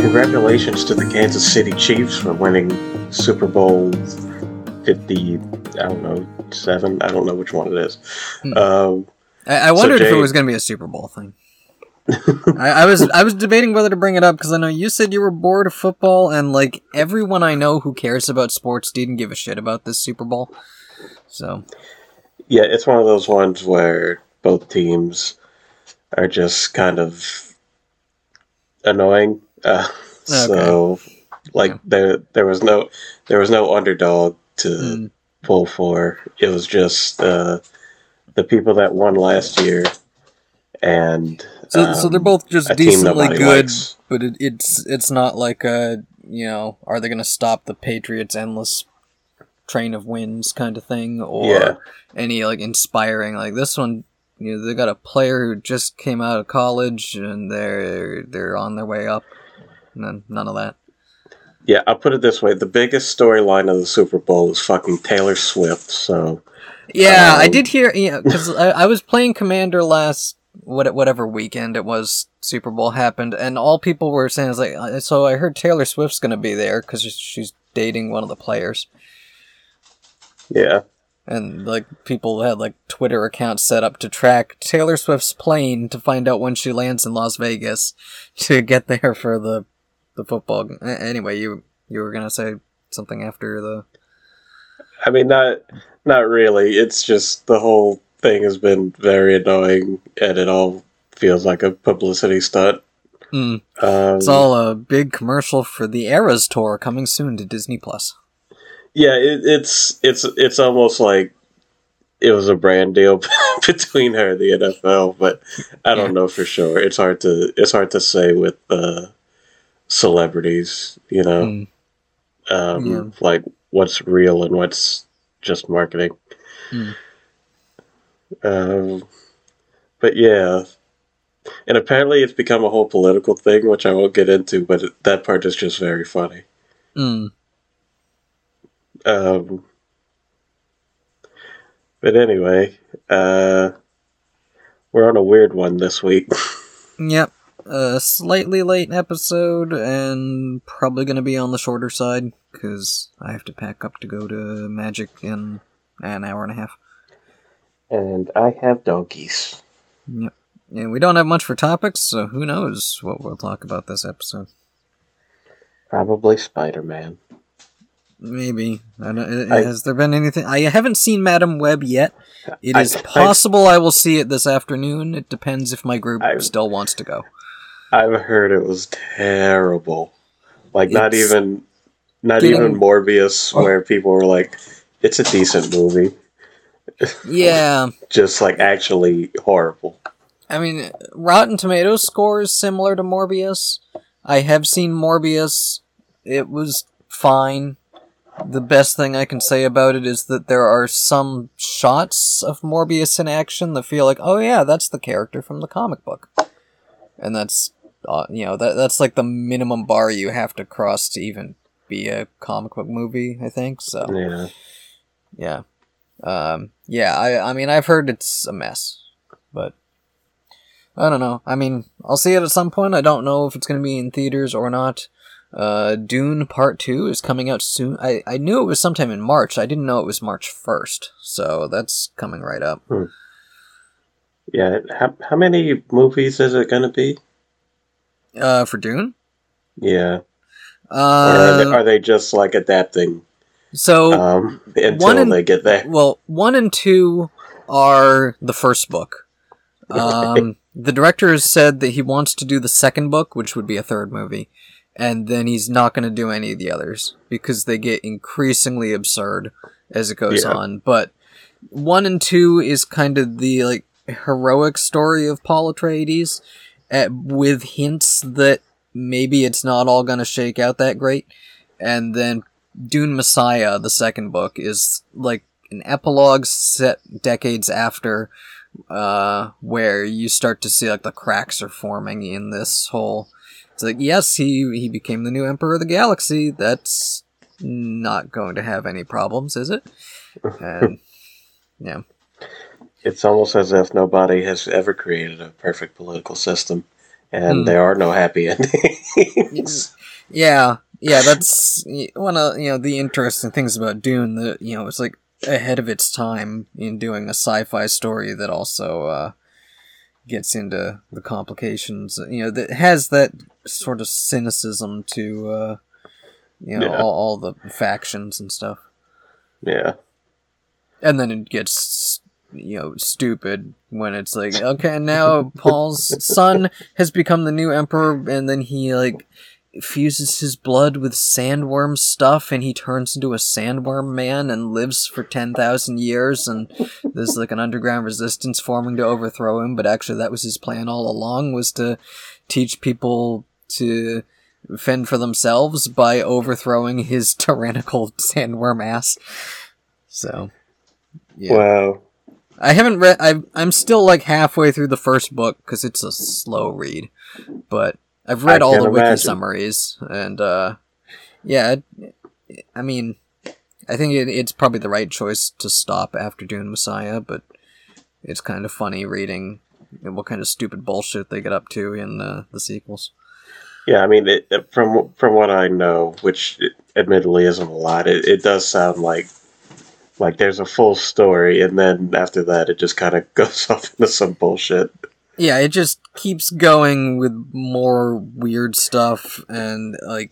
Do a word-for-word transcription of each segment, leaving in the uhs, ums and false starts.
Congratulations to the Kansas City Chiefs for winning Super Bowl fifty, I don't know, seven? I don't know which one it is. Hmm. Um, I, I wondered so Jay, if it was going to be a Super Bowl thing. I, I was I was debating whether to bring it up because I know you said you were bored of football, and like everyone I know who cares about sports didn't give a shit about this Super Bowl. So, yeah, it's one of those ones where both teams are just kind of annoying. Uh, okay. So, like yeah. there there was no there was no underdog to mm. pull for. It was just uh, the people that won last year. And so, um, so they're both just decently good, likes. but it, it's it's not like a, you know, are they going to stop the Patriots' endless train of wins kind of thing, or yeah. any like inspiring like this one. You know, they got a player who just came out of college and they're they're on their way up. None none of that. Yeah, I'll put it this way: the biggest storyline of the Super Bowl is fucking Taylor Swift. So yeah, um, I did hear yeah because I, I was playing Commander last. What whatever weekend it was, Super Bowl happened, and all people were saying is like, so I heard Taylor Swift's going to be there because she's dating one of the players. Yeah, and like people had like Twitter accounts set up to track Taylor Swift's plane to find out when she lands in Las Vegas to get there for the the football. Anyway, you you were going to say something after the. I mean, not not really. It's just the whole. Thing has been very annoying, and it all feels like a publicity stunt. Mm. Um, it's all a big commercial for the Eras Tour coming soon to Disney Plus. Yeah, it, it's it's it's almost like it was a brand deal between her and the N F L, but I don't yeah. know for sure. It's hard to it's hard to say with uh, celebrities, you know, mm. um, yeah. like what's real and what's just marketing. Mm. Um, but yeah, and apparently it's become a whole political thing, which I won't get into, but that part is just very funny. Mm. Um, but anyway, uh, we're on a weird one this week. Yep, a slightly late episode, and probably going to be on the shorter side, because I have to pack up to go to Magic in an hour and a half. And I have donkeys. Yep. And we don't have much for topics, so who knows what we'll talk about this episode. Probably Spider-Man. Maybe. I don't, I, has there been anything? I haven't seen Madam Web yet. It I, is possible I, I will see it this afternoon. It depends if my group I, still wants to go. I've heard it was terrible. Like, it's not even, not getting, even Morbius, oh. where people were like, it's a decent movie. Yeah. Just, like, actually horrible. I mean, Rotten Tomatoes score is similar to Morbius. I have seen Morbius. It was fine. The best thing I can say about it is that there are some shots of Morbius in action that feel like, oh yeah, that's the character from the comic book. And that's, uh, you know, that that's like the minimum bar you have to cross to even be a comic book movie, I think, so. Yeah. Yeah. Um, yeah, I, I mean, I've heard it's a mess, but I don't know. I mean, I'll see it at some point. I don't know if it's going to be in theaters or not. Uh, Dune Part two is coming out soon. I, I knew it was sometime in March. I didn't know it was March first, so that's coming right up. Hmm. Yeah, how, how many movies is it going to be? Uh, for Dune? Yeah. Uh, or are they, are they just, like, adapting... So um, until one and, they get there. Well, one and two are the first book. Um, the director has said that he wants to do the second book, which would be a third movie, and then he's not going to do any of the others because they get increasingly absurd as it goes yeah. on. But one and two is kind of the like heroic story of Paul Atreides, at, with hints that maybe it's not all going to shake out that great, and then. Dune Messiah, the second book, is like an epilogue set decades after, uh, where you start to see like the cracks are forming in this whole. It's like, yes, he he became the new emperor of the galaxy. That's not going to have any problems, is it? And yeah, it's almost as if nobody has ever created a perfect political system. and mm. there are no happy endings. Yeah, yeah, that's one of, you know, the interesting things about Dune, that, you know, it's like ahead of its time in doing a sci-fi story that also uh, gets into the complications, you know, that has that sort of cynicism to, uh, you know, yeah. all, all the factions and stuff. Yeah. And then it gets, you know, stupid when it's like, okay, now Paul's son has become the new emperor, and then he, like, fuses his blood with sandworm stuff, and he turns into a sandworm man and lives for ten thousand years, and there's, like, an underground resistance forming to overthrow him, but actually that was his plan all along, was to teach people to fend for themselves by overthrowing his tyrannical sandworm ass. So... Yeah. Wow. I haven't read... I've, I'm still, like, halfway through the first book, because it's a slow read. But I've read I all the wiki summaries, and, uh... yeah, it, it, I mean, I think it, it's probably the right choice to stop after Dune Messiah, but it's kind of funny reading what kind of stupid bullshit they get up to in uh, the sequels. Yeah, I mean, it, from from what I know, which it admittedly isn't a lot, it, it does sound like Like, there's a full story, and then after that, it just kind of goes off into some bullshit. Yeah, it just keeps going with more weird stuff, and, like,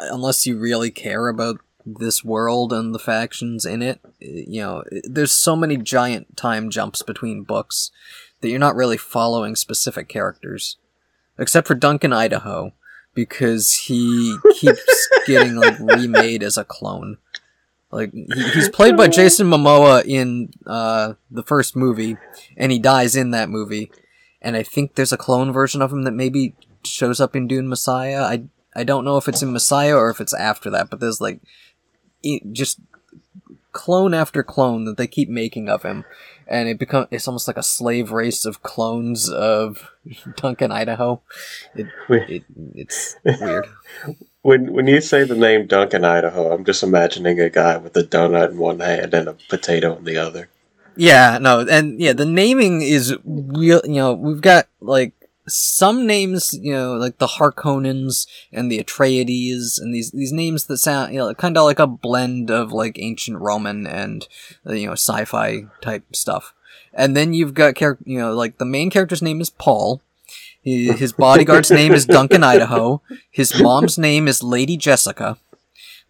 unless you really care about this world and the factions in it, you know, there's so many giant time jumps between books that you're not really following specific characters. Except for Duncan Idaho, because he keeps getting, like, remade as a clone. Like, he, he's played by Jason Momoa in uh, the first movie, and he dies in that movie. And I think there's a clone version of him that maybe shows up in Dune Messiah. I, I don't know if it's in Messiah or if it's after that, but there's, like, just clone after clone that they keep making of him. And it become it's almost like a slave race of clones of Duncan Idaho. It, it It's weird. When when you say the name Duncan Idaho, I'm just imagining a guy with a donut in one hand and a potato in the other. Yeah, no, and yeah, the naming is real. You know, we've got, like, some names, you know, like the Harkonnens and the Atreides, and these these names that sound, you know, kind of like a blend of, like, ancient Roman and, you know, sci-fi type stuff. And then you've got char- you know, like the main character's name is Paul. His bodyguard's name is Duncan Idaho. His mom's name is Lady Jessica.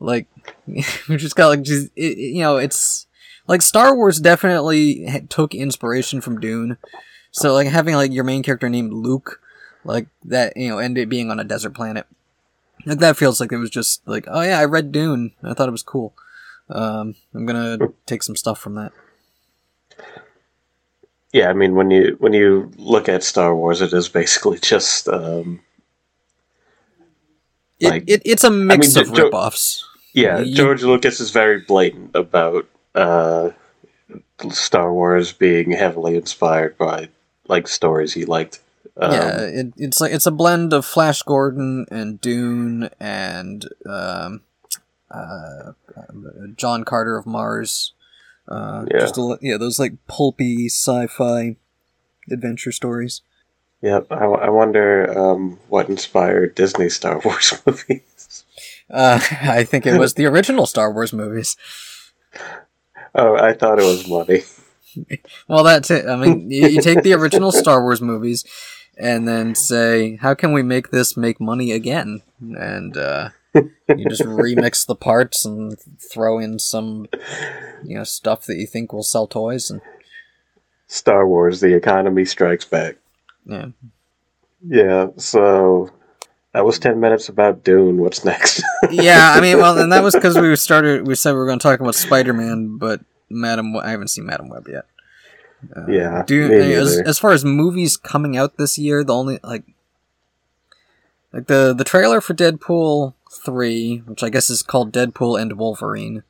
Like, we just got, like, just, it, you know, it's like Star Wars definitely took inspiration from Dune. So, like, having, like, your main character named Luke, like that, you know, and it being on a desert planet, like, that feels like it was just like, oh yeah, I read Dune. I thought it was cool. Um, I'm gonna take some stuff from that. Yeah, I mean, when you when you look at Star Wars, it is basically just um, it, like it, it's a mix I mean, of jo- ripoffs. Yeah, you, George Lucas is very blatant about uh, Star Wars being heavily inspired by, like, stories he liked. Um, yeah, it, it's like it's a blend of Flash Gordon and Dune and um, uh, John Carter of Mars. Uh, yeah. Just a, yeah, those, like, pulpy sci-fi adventure stories. Yeah, I, I wonder um, what inspired Disney Star Wars movies. Uh, I think it was the original Star Wars movies. Oh, I thought it was money. Well, that's it. I mean, you, you take the original Star Wars movies and then say, how can we make this make money again? And, uh... you just remix the parts and throw in some, you know, stuff that you think will sell toys. And Star Wars: The Economy Strikes Back. Yeah. Yeah, so that was ten minutes about Dune. What's next? Yeah, I mean, well, and that was because we started, we said we were going to talk about Spider-Man, but Madam, I haven't seen Madam Web yet. Uh, yeah, Dune, as, as far as movies coming out this year, the only, like, like the the trailer for Deadpool three, which I guess is called Deadpool and Wolverine,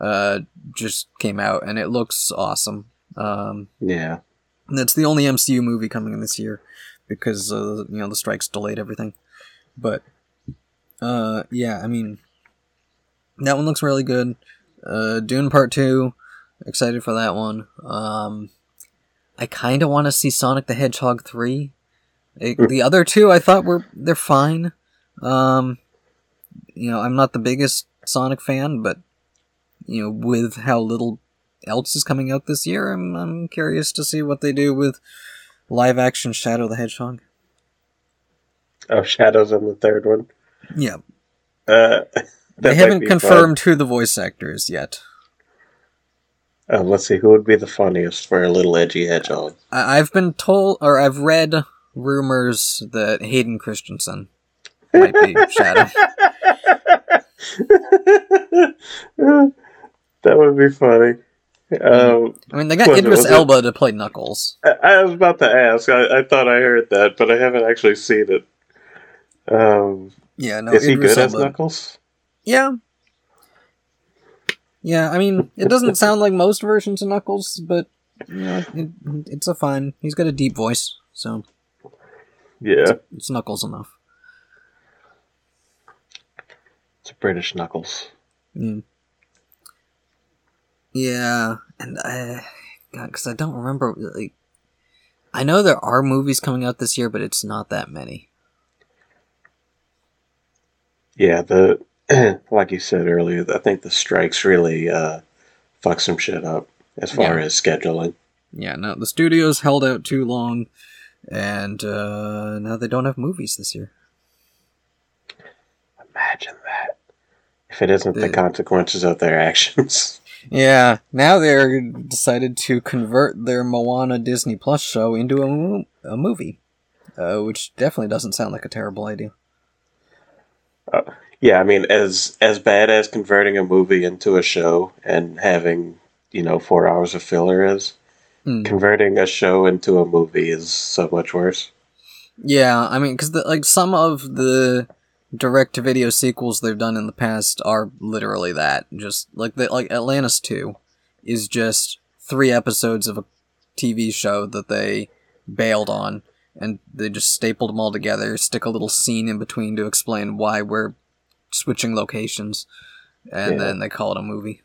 uh, just came out, and it looks awesome. Um, yeah. That's the only M C U movie coming this year, because, uh, you know, the strikes delayed everything. But, uh, yeah, I mean, that one looks really good. Uh, Dune Part two, excited for that one. Um, I kind of want to see Sonic the Hedgehog three. The other two, I thought were they're fine. Um, you know, I'm not the biggest Sonic fan, but you know, with how little else is coming out this year, I'm I'm curious to see what they do with live action Shadow the Hedgehog. Oh, Shadow's in the third one. Yeah. Uh, they haven't confirmed fun. who the voice actor is yet. Uh, let's see, who would be the funniest for a little edgy hedgehog? I- I've been told, or I've read rumors that Hayden Christensen might be Shadow. That would be funny. Um, I mean, they got Idris Elba to play Knuckles. I, I was about to ask. I, I thought I heard that, but I haven't actually seen it. Um, yeah, no, is he good as Knuckles? Yeah. Yeah, I mean, it doesn't sound like most versions of Knuckles, but you know, it, it's a fine. He's got a deep voice, so yeah, it's, it's Knuckles enough. It's a British Knuckles. Mm. Yeah, and I, God, because I don't remember. Like, I know there are movies coming out this year, but it's not that many. Yeah, the like you said earlier, I think the strikes really uh, fuck some shit up as far yeah. as scheduling. Yeah, no, the studios held out too long, and uh, now they don't have movies this year. Imagine that. If it isn't the, the consequences of their actions. Yeah, now they're decided to convert their Moana Disney Plus show into a, mo- a movie, uh, which definitely doesn't sound like a terrible idea. Uh, yeah, I mean, as as bad as converting a movie into a show and having, you know, four hours of filler is, mm. converting a show into a movie is so much worse. Yeah, I mean, because like some of the direct-to-video sequels they've done in the past are literally that. Just like the, like Atlantis two is just three episodes of a T V show that they bailed on, and they just stapled them all together, stick a little scene in between to explain why we're switching locations, and yeah. then they call it a movie.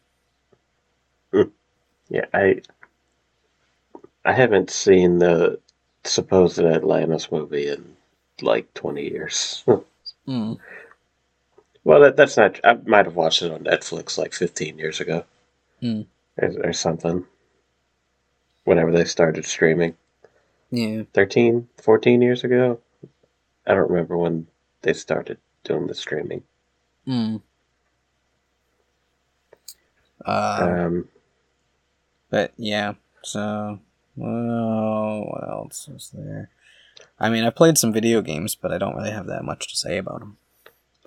Yeah, I I haven't seen the supposed Atlantis movie in like twenty years. Mm. Well, that, that's not. I might have watched it on Netflix like fifteen years ago, mm. or, or something. Whenever they started streaming, yeah, thirteen, fourteen years ago. I don't remember when they started doing the streaming. Mm. Uh, um, but yeah. So, well, what else was there? I mean, I played some video games, but I don't really have that much to say about them.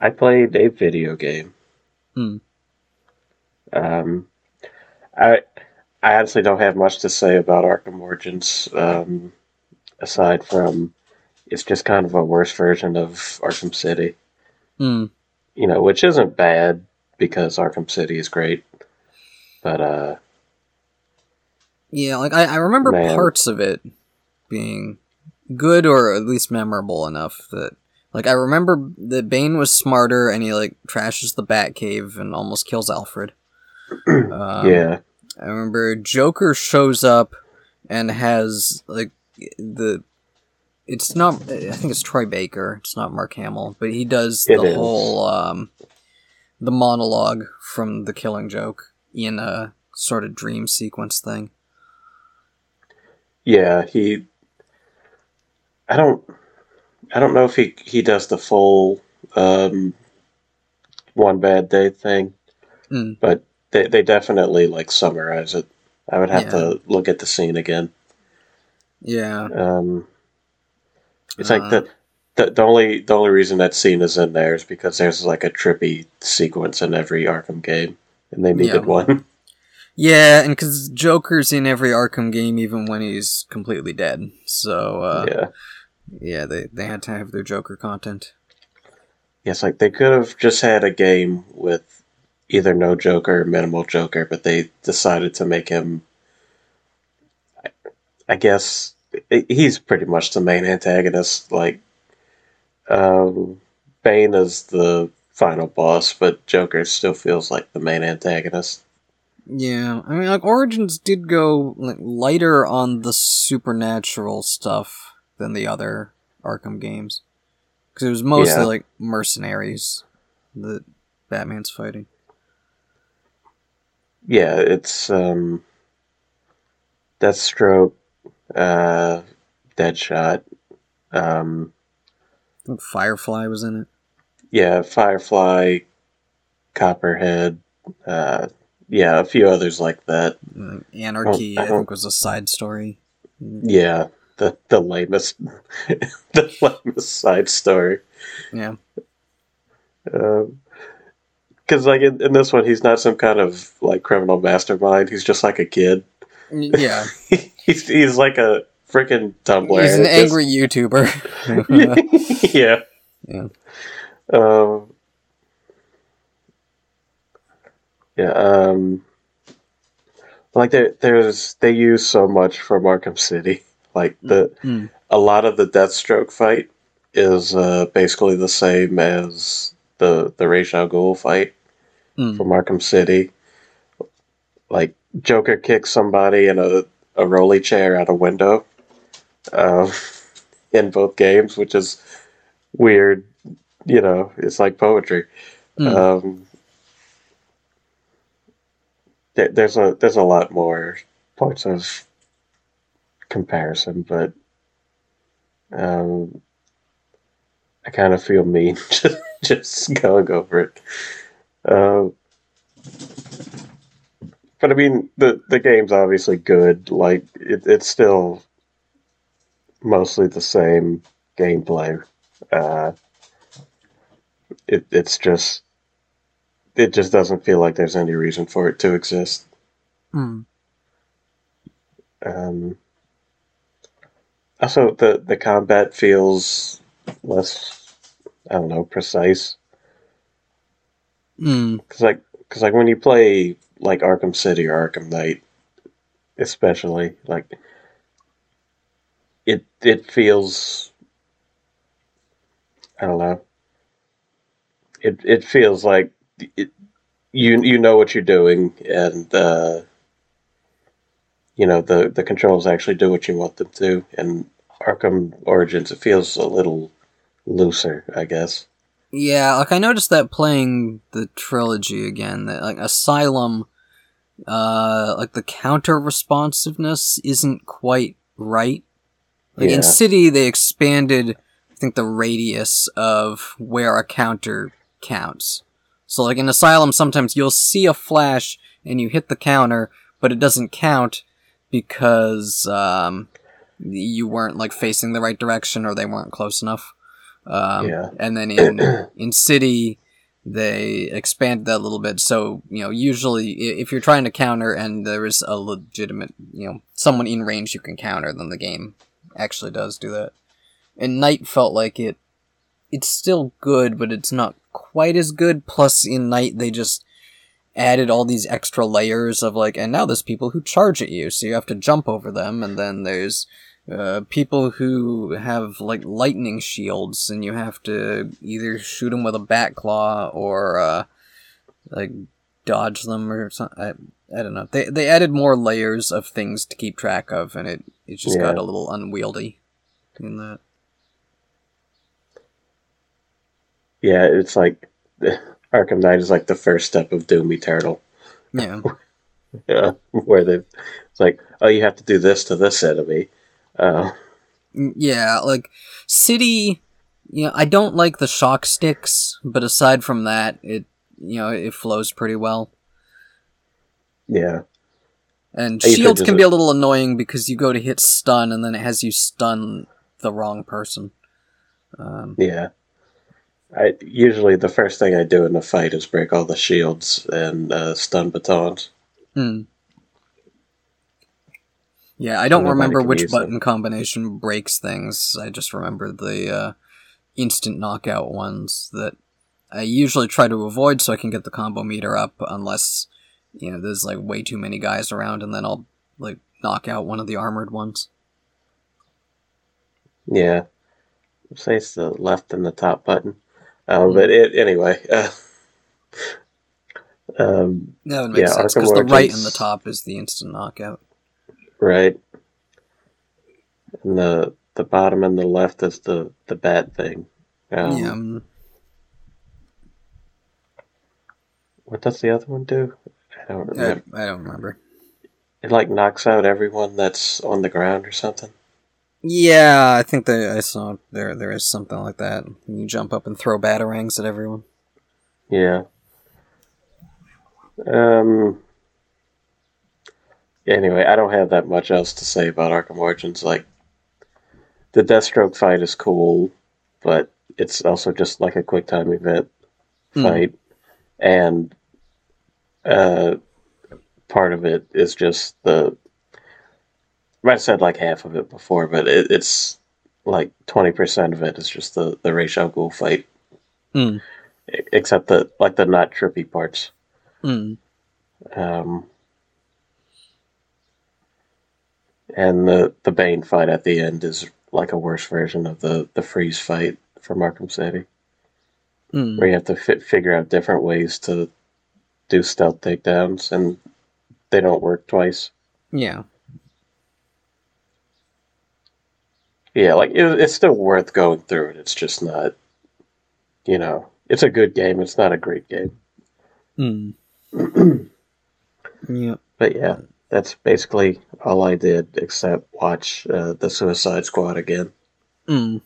I played a video game. Hmm. Um, I I honestly don't have much to say about Arkham Origins, um, aside from it's just kind of a worse version of Arkham City. Hmm. You know, which isn't bad, because Arkham City is great. But, uh... yeah, like, I, I remember man. parts of it being good, or at least memorable enough that, like, I remember that Bane was smarter and he, like, trashes the Batcave and almost kills Alfred. um, yeah. I remember Joker shows up and has, like, the, it's not, I think it's Troy Baker, it's not Mark Hamill, but he does it the is. whole, um, the monologue from The Killing Joke in a sort of dream sequence thing. Yeah, he... I don't, I don't know if he, he does the full um, one bad day thing, mm. but they they definitely like summarize it. I would have yeah. to look at the scene again. Yeah, um, it's uh, like the, the the only the only reason that scene is in there is because there's like a trippy sequence in every Arkham game, and they needed yeah. one. Yeah, and because Joker's in every Arkham game, even when he's completely dead. So, uh, yeah, yeah, they, they had to have their Joker content. Yes, yeah, like they could have just had a game with either no Joker or minimal Joker, but they decided to make him. I, I guess he's pretty much the main antagonist. Like, um, Bane is the final boss, but Joker still feels like the main antagonist. Yeah, I mean, like, Origins did go like lighter on the supernatural stuff than the other Arkham games. Because it was mostly, yeah. like, mercenaries that Batman's fighting. Yeah, it's, um... Deathstroke, uh... Deadshot, um... I think Firefly was in it. Yeah, Firefly, Copperhead, uh... yeah, a few others like that. Anarchy, I, I think, was a side story. Yeah, the the lamest, the lamest side story. Yeah. Because, um, like, in, in this one, he's not some kind of, like, criminal mastermind. He's just, like, a kid. Yeah. he's, he's like a freaking Tumblr. He's an angry just... YouTuber. yeah. Yeah. Um... Yeah, um, like there, there's they use so much from Arkham City. Like the mm-hmm. a lot of the Deathstroke fight is uh, basically the same as the the Ra's al Ghul fight mm. from Arkham City. Like Joker kicks somebody in a a rolly chair out a window, uh, in both games, which is weird. You know, it's like poetry. Mm. Um, There's a there's a lot more points of comparison, but um, I kind of feel mean just, just going over it. Uh, but I mean, the, the game's obviously good. Like it, it's still mostly the same gameplay. Uh, it it's just. It just doesn't feel like there's any reason for it to exist. Mm. Um, also, the, the combat feels less, I don't know, precise. Mm. 'Cause like, 'cause like when you play like Arkham City or Arkham Knight, especially, like it it feels, I don't know. It it feels like. It, you you know what you're doing, and uh, you know the, the controls actually do what you want them to. And Arkham Origins, it feels a little looser, I guess. Yeah, like I noticed that playing the trilogy again, that like Asylum, uh, like the counter responsiveness isn't quite right. Like yeah. in City, they expanded, I think, the radius of where a counter counts. So, like, in Asylum, sometimes you'll see a flash and you hit the counter, but it doesn't count because um, you weren't, like, facing the right direction or they weren't close enough. Um, yeah. And then in in City, they expanded that a little bit. So, you know, usually if you're trying to counter and there is a legitimate, you know, someone in range you can counter, then the game actually does do that. And Knight felt like it. It's still good, but it's not quite as good. Plus, in Knight, they just added all these extra layers of, like, and now there's people who charge at you, so you have to jump over them, and then there's uh, people who have, like, lightning shields, and you have to either shoot them with a bat claw or, uh, like, dodge them or something. I, I don't know. They they added more layers of things to keep track of, and it, it just yeah. got a little unwieldy in that. Yeah, it's like Arkham Knight is like the first step of Doom Eternal. Yeah. yeah where they it's like, oh, you have to do this to this enemy. Uh, yeah, like City, you know, I don't like the shock sticks, but aside from that, it you know, it flows pretty well. Yeah. And shields can be a little annoying because you go to hit stun and then it has you stun the wrong person. Um, yeah. I usually the first thing I do in a fight is break all the shields and uh, stun batons. Mm. Yeah, I don't Nobody remember which button them. combination breaks things. I just remember the uh, instant knockout ones that I usually try to avoid so I can get the combo meter up, unless you know there's like way too many guys around, and then I'll like knock out one of the armored ones. Yeah, I'd say it's the left and the top button. Um, but it, anyway, uh, um, that would make yeah, sense because the right and the top is the instant knockout, right? And the the bottom and the left is the, the bat thing. Um, yeah. Um, what does the other one do? I don't remember. I, I don't remember. It like knocks out everyone that's on the ground or something. Yeah, I think they, I saw there there is something like that. You jump up and throw batarangs at everyone. Yeah. Um. Anyway, I don't have that much else to say about Arkham Origins. Like, the Deathstroke fight is cool, but it's also just like a quick time event fight, mm. and uh, part of it is just the. I might have said like half of it before, but it, it's like twenty percent of it is just the, the Ra's al Ghul fight. Mm. Except the, like, the not trippy parts. Mm. Um, and the, the Bane fight at the end is like a worse version of the, the freeze fight from Arkham City. Mm. Where you have to fi- figure out different ways to do stealth takedowns, and they don't work twice. Yeah. Yeah, like, it, it's still worth going through it. It's just not, you know, it's a good game. It's not a great game. Mm. Yeah. But yeah, that's basically all I did except watch uh, The Suicide Squad again. Mm.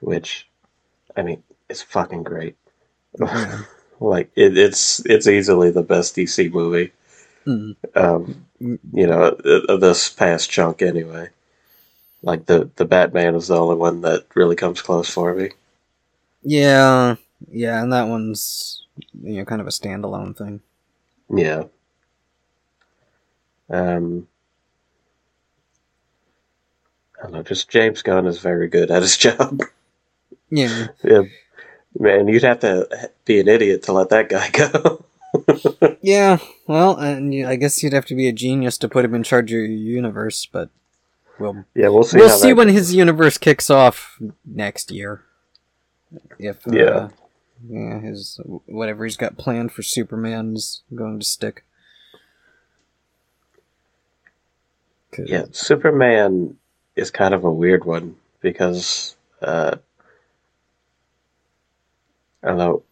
Which, I mean, it's fucking great. Yeah. Like, it, it's it's easily the best D C movie. Mm. Um, you know, this past chunk anyway. Like, the, the Batman is the only one that really comes close for me. Yeah, yeah, and that one's, you know, kind of a standalone thing. Yeah. Um, I don't know, just James Gunn is very good at his job. Yeah. Yeah. Man, you'd have to be an idiot to let that guy go. Yeah, well, and I guess you'd have to be a genius to put him in charge of your universe, but we'll yeah, we'll see. We'll see when goes. His universe kicks off next year. If uh, yeah, yeah, his whatever he's got planned for Superman is going to stick. Yeah, Superman is kind of a weird one because uh, I don't know.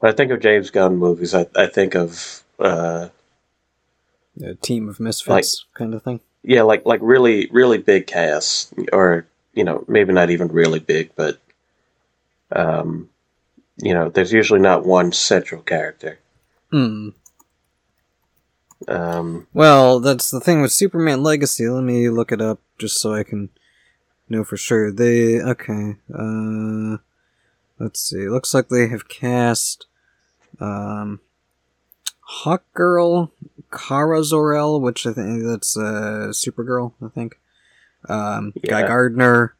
When I think of James Gunn movies, I, I think of... Uh, a team of misfits like, kind of thing? Yeah, like like really really big casts. Or, you know, maybe not even really big, but... Um, you know, there's usually not one central character. Hmm. Um, well, that's the thing with Superman Legacy. Let me look it up just so I can know for sure. They... Okay. Uh, let's see. Looks like they have cast... Um, Hawkgirl, Kara Zor-El, which I think that's uh, Supergirl, I think. Um, yeah. Guy Gardner,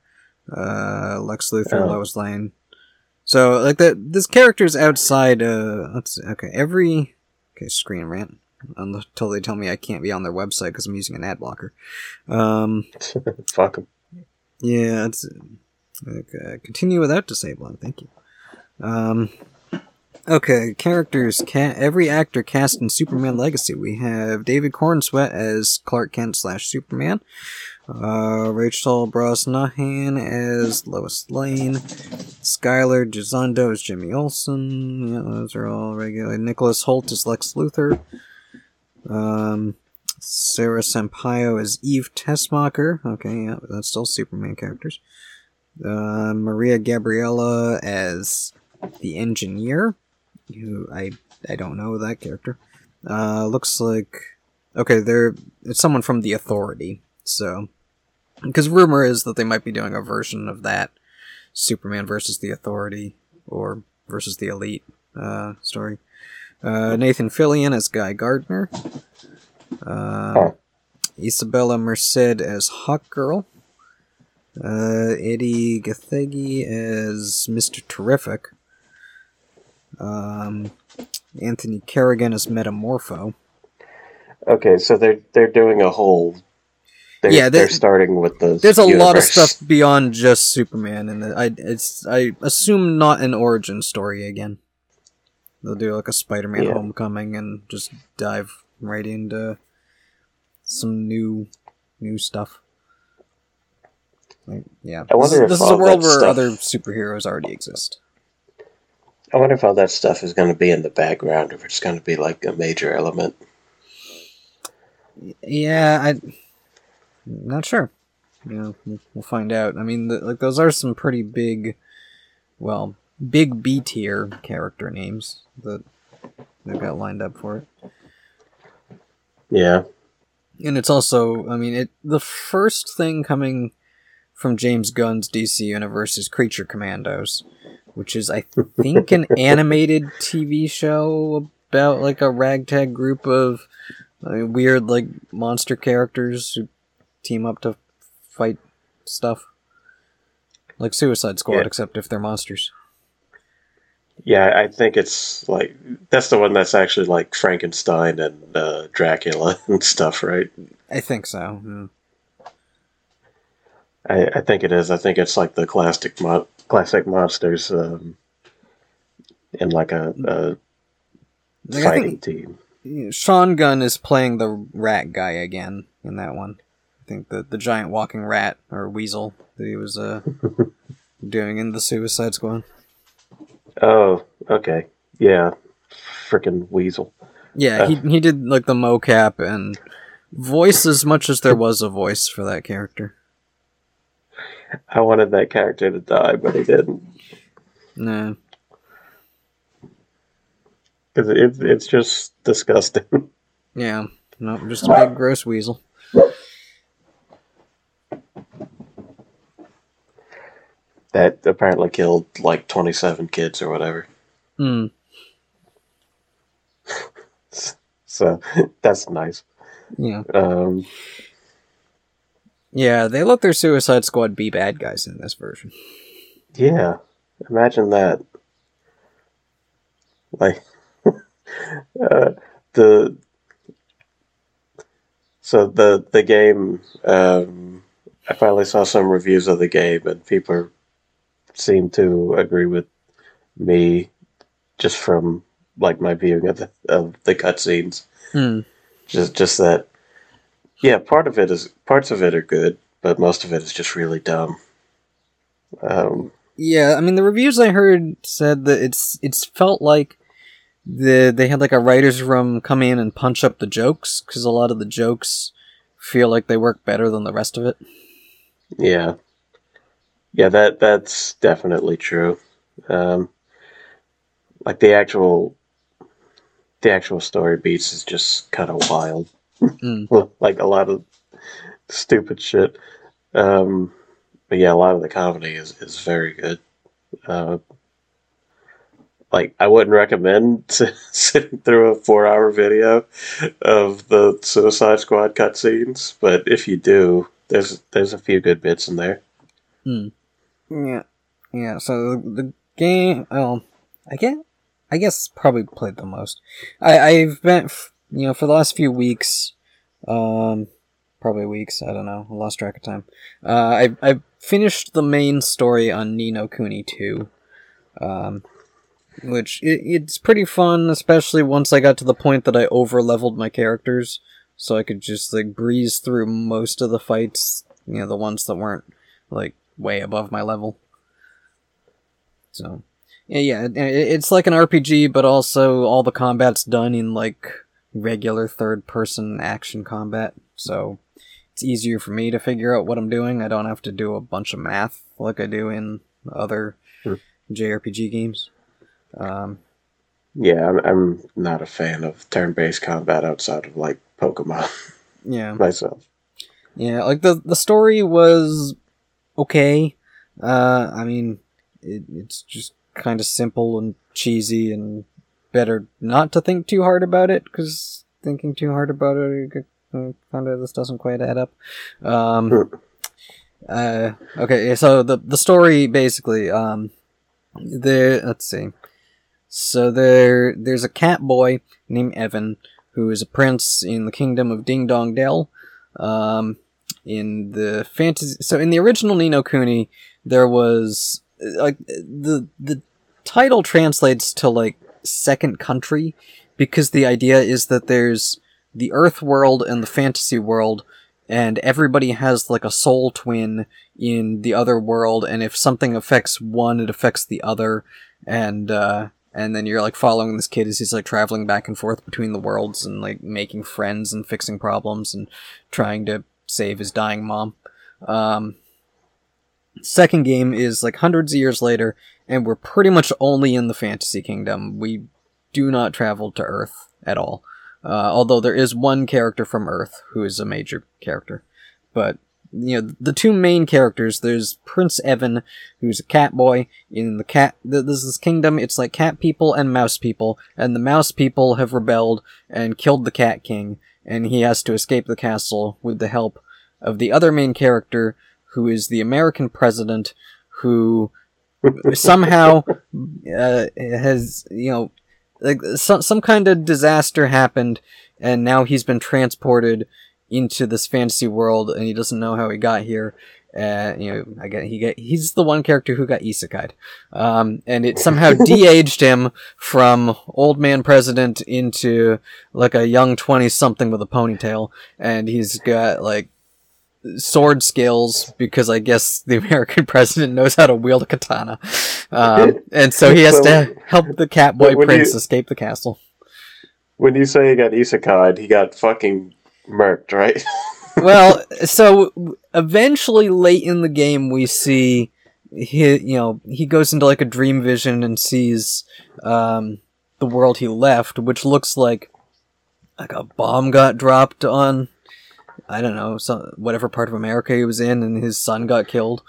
uh, Lex Luthor, oh. Lois Lane. So, like, that, this character's outside, uh, let's see, okay, every, okay, Screen Rant, until they tell me I can't be on their website because I'm using an ad blocker. Um, Fuck them. Yeah, it's, okay, continue without disabling, thank you. Um... Okay, characters. Ca- every actor cast in Superman Legacy. We have David Cornsweet as Clark Kent slash Superman. Uh, Rachel Brosnahan as Lois Lane. Skyler Gisondo as Jimmy Olsen. Yeah, those are all regular. Nicholas Hoult as Lex Luthor. Um, Sarah Sampaio as Eve Tessmacher. Okay, yeah, that's still Superman characters. Uh, Maria Gabriella as the Engineer. Who I I don't know that character. Uh, looks like okay, they're it's someone from the Authority. So, because rumor is that they might be doing a version of that Superman versus the Authority or versus the Elite uh, story. Uh, Nathan Fillion as Guy Gardner. Uh, oh. Isabella Merced as Hawkgirl. Uh, Eddie Gathegi as Mister Terrific. Um, Anthony Kerrigan as Metamorpho. Okay, so they're they're doing a whole. They're, yeah, they're starting with the. There's a universe. Lot of stuff beyond just Superman, and I it's I assume not an origin story again. They'll do like a Spider-Man yeah. Homecoming and just dive right into some new new stuff. Like, yeah, I wonder this, if this is a world where stuff... other superheroes already exist. I wonder if all that stuff is going to be in the background, or if it's going to be like a major element. Yeah, I, I'm not sure. You know, we'll find out. I mean, the, like those are some pretty big, well, big B tier character names that they've got lined up for it. Yeah, and it's also, I mean, it the first thing coming from James Gunn's D C universe is Creature Commandos, which is, I think, an animated T V show about, like, a ragtag group of uh, weird, like, monster characters who team up to fight stuff. Like Suicide Squad, yeah. Except if they're monsters. Yeah, I think it's, like, that's the one that's actually, like, Frankenstein and uh, Dracula and stuff, right? I think so, yeah. I, I think it is. I think it's like the classic mo- classic monsters um, in like a, a like fighting team. Sean Gunn is playing the rat guy again in that one. I think the, the giant walking rat or weasel that he was uh, doing in The Suicide Squad. Oh, okay. Yeah. Frickin' weasel. Yeah, uh, he he did like the mocap and voice as much as there was a voice for that character. I wanted that character to die, but he didn't. No. Because it, it's just disgusting. Yeah. No, nope, just a big, gross weasel. That apparently killed, like, twenty-seven kids or whatever. Hmm. So, that's nice. Yeah. Um... Yeah, they let their Suicide Squad be bad guys in this version. Yeah, imagine that. Like, uh, the... So the, the game, um, I finally saw some reviews of the game, and people seem to agree with me just from, like, my viewing of the, of the cutscenes. Mm. Just, just that. Yeah, part of it is parts of it are good, but most of it is just really dumb. Um, yeah, I mean the reviews I heard said that it's it's felt like the they had like a writer's room come in and punch up the jokes because a lot of the jokes feel like they work better than the rest of it. Yeah, yeah, that that's definitely true. Um, like the actual the actual story beats is just kind of wild. Mm. Like a lot of stupid shit. Um, but yeah, a lot of the comedy is, is very good. Uh, like, I wouldn't recommend to, sitting through a four hour video of the Suicide Squad cutscenes, but if you do, there's there's a few good bits in there. Mm. Yeah. Yeah, so the game, well, I guess, I guess probably played the most. I, I've been. F- You know, for the last few weeks, um, probably weeks, I don't know, I lost track of time. Uh, I I finished the main story on Ni no Kuni two, um, which it, it's pretty fun, especially once I got to the point that I over-leveled my characters, so I could just, like, breeze through most of the fights, you know, the ones that weren't, like, way above my level. So, yeah, it, it's like an R P G, but also all the combat's done in, like, regular third-person action combat, so it's easier for me to figure out what I'm doing. I don't have to do a bunch of math like I do in other mm. J R P G games. Um, yeah, I'm, I'm not a fan of turn-based combat outside of, like, Pokemon. Yeah, myself. Yeah, like, the, the story was okay. Uh, I mean, it, it's just kind of simple and cheesy and better not to think too hard about it, because thinking too hard about it, kind of, this doesn't quite add up. Um, uh, okay, so the the story basically, um, there. Let's see. So there, there's a cat boy named Evan who is a prince in the kingdom of Ding Dong Dell. Um, in the fantasy, so in the original Ni no Kuni, there was like the the title translates to like. Second country, because the idea is that there's the Earth world and the fantasy world, and everybody has like a soul twin in the other world, and if something affects one, it affects the other, and uh, and then you're like following this kid as he's like traveling back and forth between the worlds and like making friends and fixing problems and trying to save his dying mom. Um, second game is like hundreds of years later, and we're pretty much only in the fantasy kingdom. We do not travel to Earth at all. Uh, although there is one character from Earth who is a major character. But, you know, the two main characters, there's Prince Evan, who's a cat boy in the cat, th- this is kingdom, it's like cat people and mouse people, and the mouse people have rebelled and killed the cat king, and he has to escape the castle with the help of the other main character, who is the American president, who somehow uh, has, you know, like some some kind of disaster happened, and now he's been transported into this fantasy world, and he doesn't know how he got here. Uh, you know, I get he get he's the one character who got isekai'd, um, and it somehow de-aged him from old man president into like a young twenty something with a ponytail, and he's got like sword skills because I guess the American president knows how to wield a katana, um, and so he has so, to help the Catboy Prince you, escape the castle. When you say he got isekai'd, he got fucking murked, right? Well, so eventually, late in the game, we see he, you know, he goes into like a dream vision and sees um, the world he left, which looks like like a bomb got dropped on, I don't know, some, whatever part of America he was in, and his son got killed.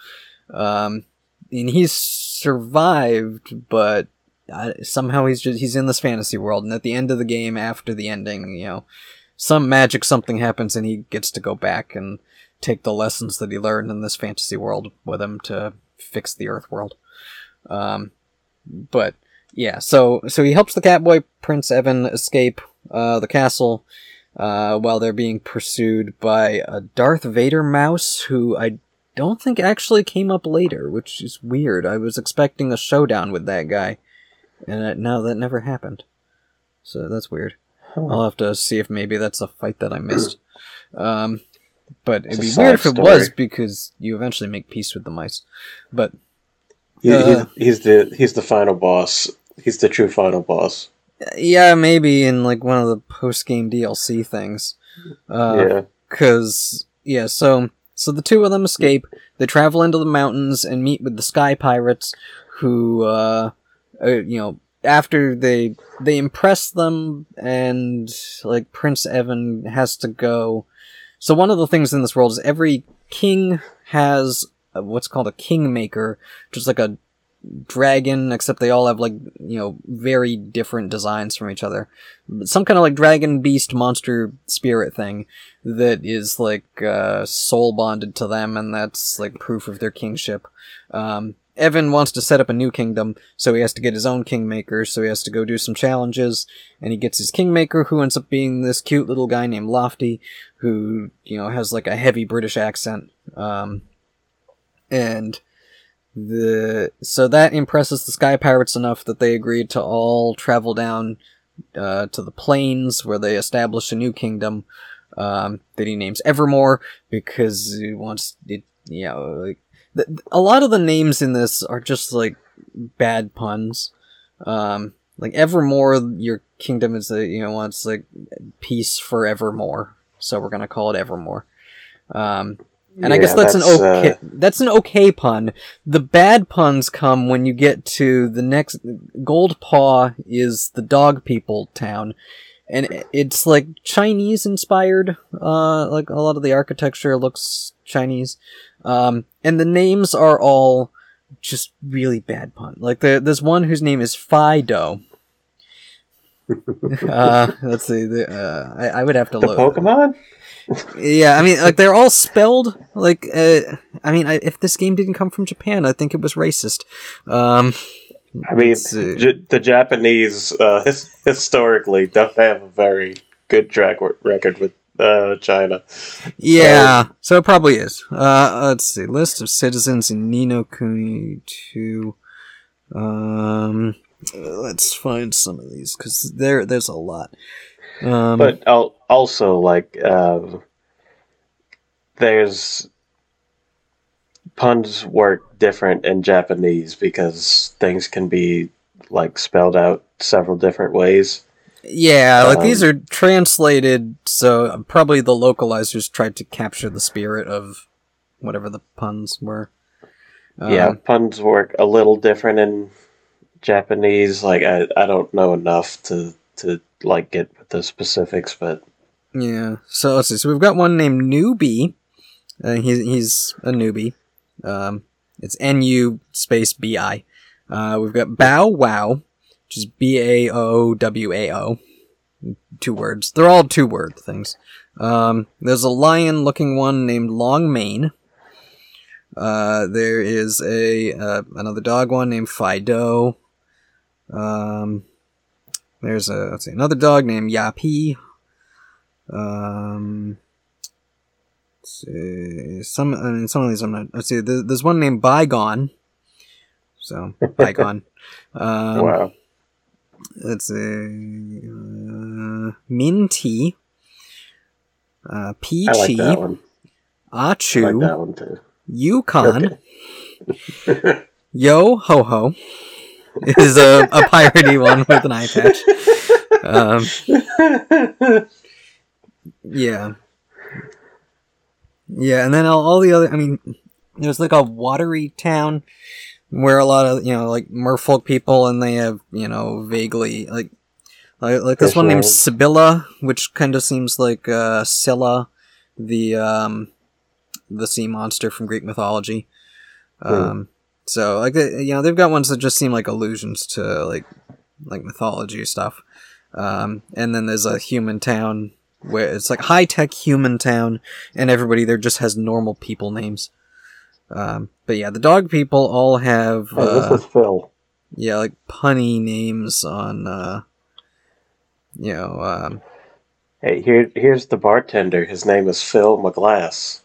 Um, and he's survived, but I, somehow he's just, he's in this fantasy world, and at the end of the game, after the ending, you know, some magic something happens, and he gets to go back and take the lessons that he learned in this fantasy world with him to fix the Earth world. Um, but, yeah, so, so he helps the Catboy Prince Evan escape uh, the castle, Uh, while they're being pursued by a Darth Vader mouse who I don't think actually came up later, which is weird. I was expecting a showdown with that guy, and uh, no, that never happened. So that's weird. Huh. I'll have to see if maybe that's a fight that I missed. Um, but it's it'd be weird if it story. was, because you eventually make peace with the mice. But uh, he, he's the he's the final boss. He's the true final boss. Yeah, maybe in, like, one of the post-game D L C things. Uh, yeah. Because, yeah, so so the two of them escape, they travel into the mountains and meet with the Sky Pirates, who, uh, are, you know, after they, they impress them, and, like, Prince Evan has to go. So one of the things in this world is every king has what's called a kingmaker, just like a dragon, except they all have, like, you know, very different designs from each other. Some kind of, like, dragon beast monster spirit thing that is, like, uh, soul bonded to them, and that's, like, proof of their kingship. Um, Evan wants to set up a new kingdom, so he has to get his own kingmaker, so he has to go do some challenges, and he gets his kingmaker, who ends up being this cute little guy named Lofty, who, you know, has, like, a heavy British accent. Um, and... The so that impresses the Sky Pirates enough that they agree to all travel down uh, to the plains, where they establish a new kingdom um, that he names Evermore, because he wants it. You know, like, the, a lot of the names in this are just like bad puns. Um, like Evermore, your kingdom is the you know wants like peace forevermore, so we're gonna call it Evermore. Um, And yeah, I guess that's, that's an okay uh... that's an okay pun. The bad puns come when you get to the next. Gold Paw is the dog people town, and it's like Chinese inspired. Uh, like a lot of the architecture looks Chinese, um, and the names are all just really bad pun. Like the, there's one whose name is Fido. uh, let's see. The, uh, I, I would have to the look. The Pokemon. Yeah, I mean, like, they're all spelled, like, uh, I mean, I, if this game didn't come from Japan, I think it was racist. Um, I mean, j- the Japanese, uh, his- historically, don't have a very good track w- record with uh, China. Yeah, so, so it probably is. Uh, let's see, list of citizens in Ni no Kuni two. Um, let's find some of these, because there, there's a lot. Um, but I'll also, like, uh, there's puns work different in Japanese because things can be like spelled out several different ways. Yeah, like um, these are translated, so probably the localizers tried to capture the spirit of whatever the puns were. Um, yeah, puns work a little different in Japanese. Like I, I don't know enough to to like get the specifics, but yeah. So let's see. So we've got one named Newbie. Uh, he's he's a newbie. Um, it's N U space B I. Uh, we've got Bow Wow. Which is B A O W A O. Two words. They're all two-word things. Um, there's a lion-looking one named Longmane. Uh, there is a uh, another dog one named Fido. Um, there's a let's see another dog named Yapi. Um, let's see, some I mean, some of these I'm not. Let's see. There's one named Bygone. So Bygone. um, wow. Let's see, uh, Minty, uh, Peachy, I like that one. Achu, I like that one too. Yukon, okay. Yo Ho Ho is a, a piratey one with an eye patch. Um, yeah, yeah, and then all, all the other. I mean, there's like a watery town. Where a lot of, you know, like, merfolk people, and they have, you know, vaguely, like, like, like this one named Sibylla, which kind of seems like, uh, Scylla, the, um, the sea monster from Greek mythology. Um, mm. so, like, you know, they've got ones that just seem like allusions to, like, like, mythology stuff. Um, and then there's a human town where it's, like, high-tech human town, and everybody there just has normal people names. Um, but yeah, the dog people all have, uh, oh, this is Phil. Yeah, like punny names on, uh, you know, um, hey, here, here's the bartender. His name is Phil McGlass.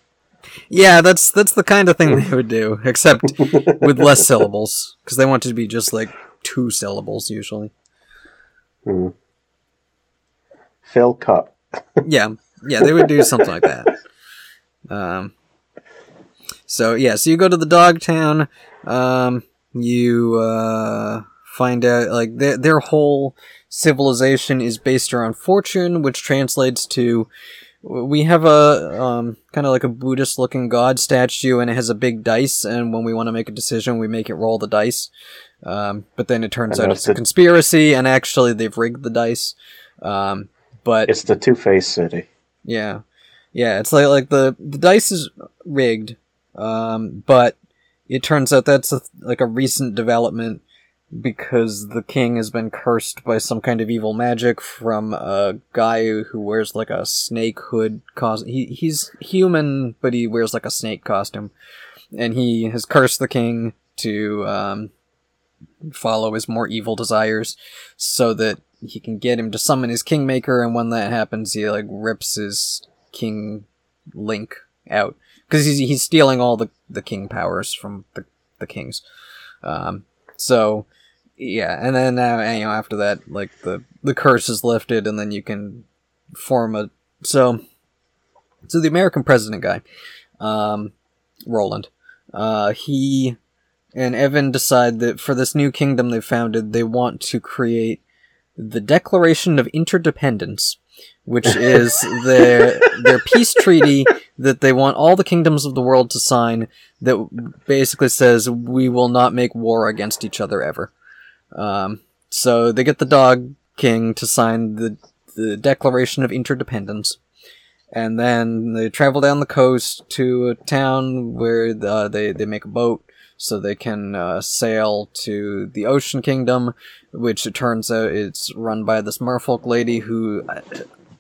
Yeah, that's, that's the kind of thing they would do, except with less syllables, because they want it to be just like two syllables usually. Mm. Phil Cup. yeah. Yeah. They would do something like that. Um, So, yeah, so you go to the dog town, um, you, uh, find out, like, their, their whole civilization is based around fortune, which translates to, we have a, um, kind of like a Buddhist-looking god statue, and it has a big dice, and when we want to make a decision, we make it roll the dice. Um, but then it turns out it's the, a conspiracy, and actually they've rigged the dice. Um, but... It's the Two-Faced City. Yeah. Yeah, it's like, like, the, the dice is rigged. Um, but it turns out that's a, like a recent development because the king has been cursed by some kind of evil magic from a guy who wears like a snake hood costume. He, he's human, but he wears like a snake costume. And he has cursed the king to, um, follow his more evil desires so that he can get him to summon his kingmaker. And when that happens, he like rips his king link out. Because he's, he's stealing all the, the king powers from the, the kings. Um, so, yeah. And then, uh, you know, after that, like, the, the curse is lifted, and then you can form a... So, so the American president guy, um, Roland, uh, he and Evan decide that for this new kingdom they founded, they want to create the Declaration of Interdependence, which is their their peace treaty that they want all the kingdoms of the world to sign that basically says we will not make war against each other ever. Um, so they get the Dog King to sign the, the Declaration of Interdependence. And then they travel down the coast to a town where uh, they, they make a boat so they can uh, sail to the Ocean Kingdom, which it turns out it's run by this merfolk lady who... I,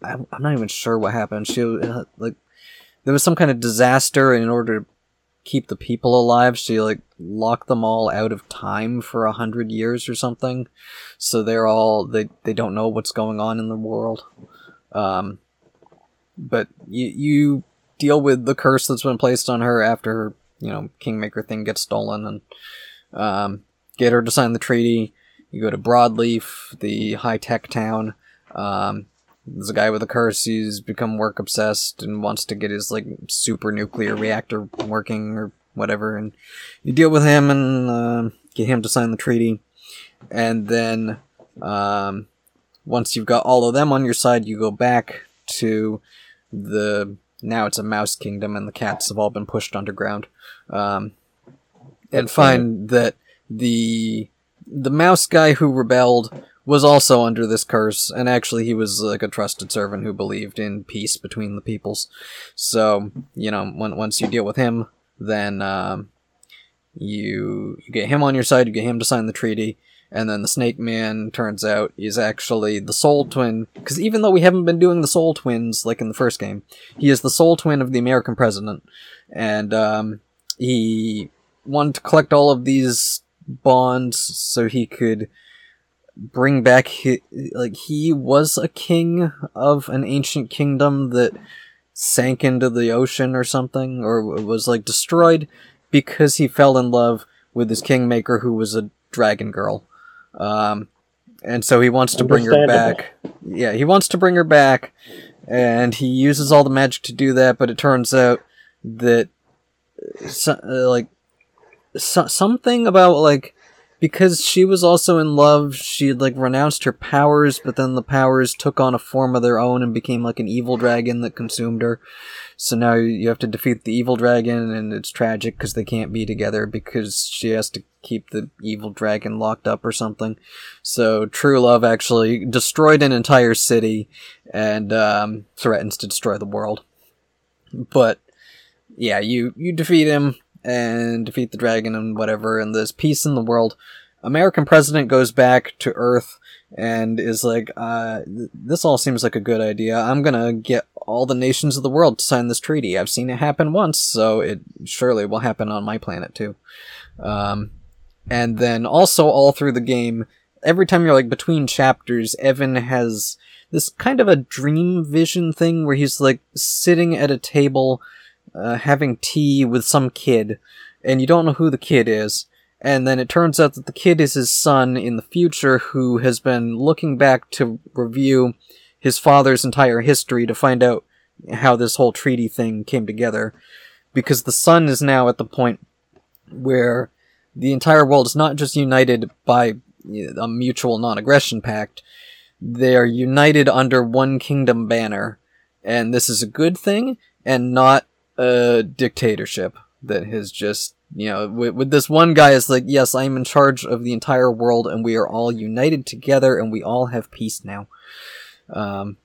I'm not even sure what happened. She uh, like there was some kind of disaster, and in order to keep the people alive, she like locked them all out of time for a hundred years or something. So they're all they, they don't know what's going on in the world. Um, but you you deal with the curse that's been placed on her after her, you know, Kingmaker thing gets stolen, and um, get her to sign the treaty. You go to Broadleaf, the high tech town. Um, There's a guy with a curse. He's become work obsessed and wants to get his like super nuclear reactor working or whatever. And you deal with him and uh, get him to sign the treaty. And then um, once you've got all of them on your side, you go back to the... Now it's a mouse kingdom and the cats have all been pushed underground. Um, and find that the the mouse guy who rebelled was also under this curse. And actually he was like a trusted servant who believed in peace between the peoples. So, you know, when, once you deal with him, then um, you, you get him on your side, you get him to sign the treaty. And then the Snake Man, turns out, is actually the Soul Twin. Because even though we haven't been doing the Soul Twins, like in the first game, he is the Soul Twin of the American President. And um, he wanted to collect all of these bonds so he could bring back... His, like, he was a king of an ancient kingdom that sank into the ocean or something, or was, like, destroyed because he fell in love with his kingmaker who was a dragon girl. Um, and so he wants to bring her back. Yeah, he wants to bring her back, and he uses all the magic to do that, but it turns out that, so, uh, like, so, something about, like, because she was also in love, she had, like, renounced her powers, but then the powers took on a form of their own and became, like, an evil dragon that consumed her. So now you have to defeat the evil dragon, and it's tragic because they can't be together because she has to keep the evil dragon locked up or something. So true love actually destroyed an entire city and um, threatens to destroy the world. But yeah, you, you defeat him and defeat the dragon and whatever, and there's peace in the world. American President goes back to Earth and is like, uh, this all seems like a good idea. I'm gonna get all the nations of the world to sign this treaty. I've seen it happen once, so it surely will happen on my planet too. Um, and then also all through the game, every time you're like between chapters, Evan has this kind of a dream vision thing where he's like sitting at a table, uh, having tea with some kid, and you don't know who the kid is. And then it turns out that the kid is his son in the future who has been looking back to review his father's entire history to find out how this whole treaty thing came together. Because the son is now at the point where the entire world is not just united by a mutual non-aggression pact. They are united under one kingdom banner. And this is a good thing and not a dictatorship that has just... You know, with, with this one guy is like, yes, I am in charge of the entire world, and we are all united together, and we all have peace now. Um,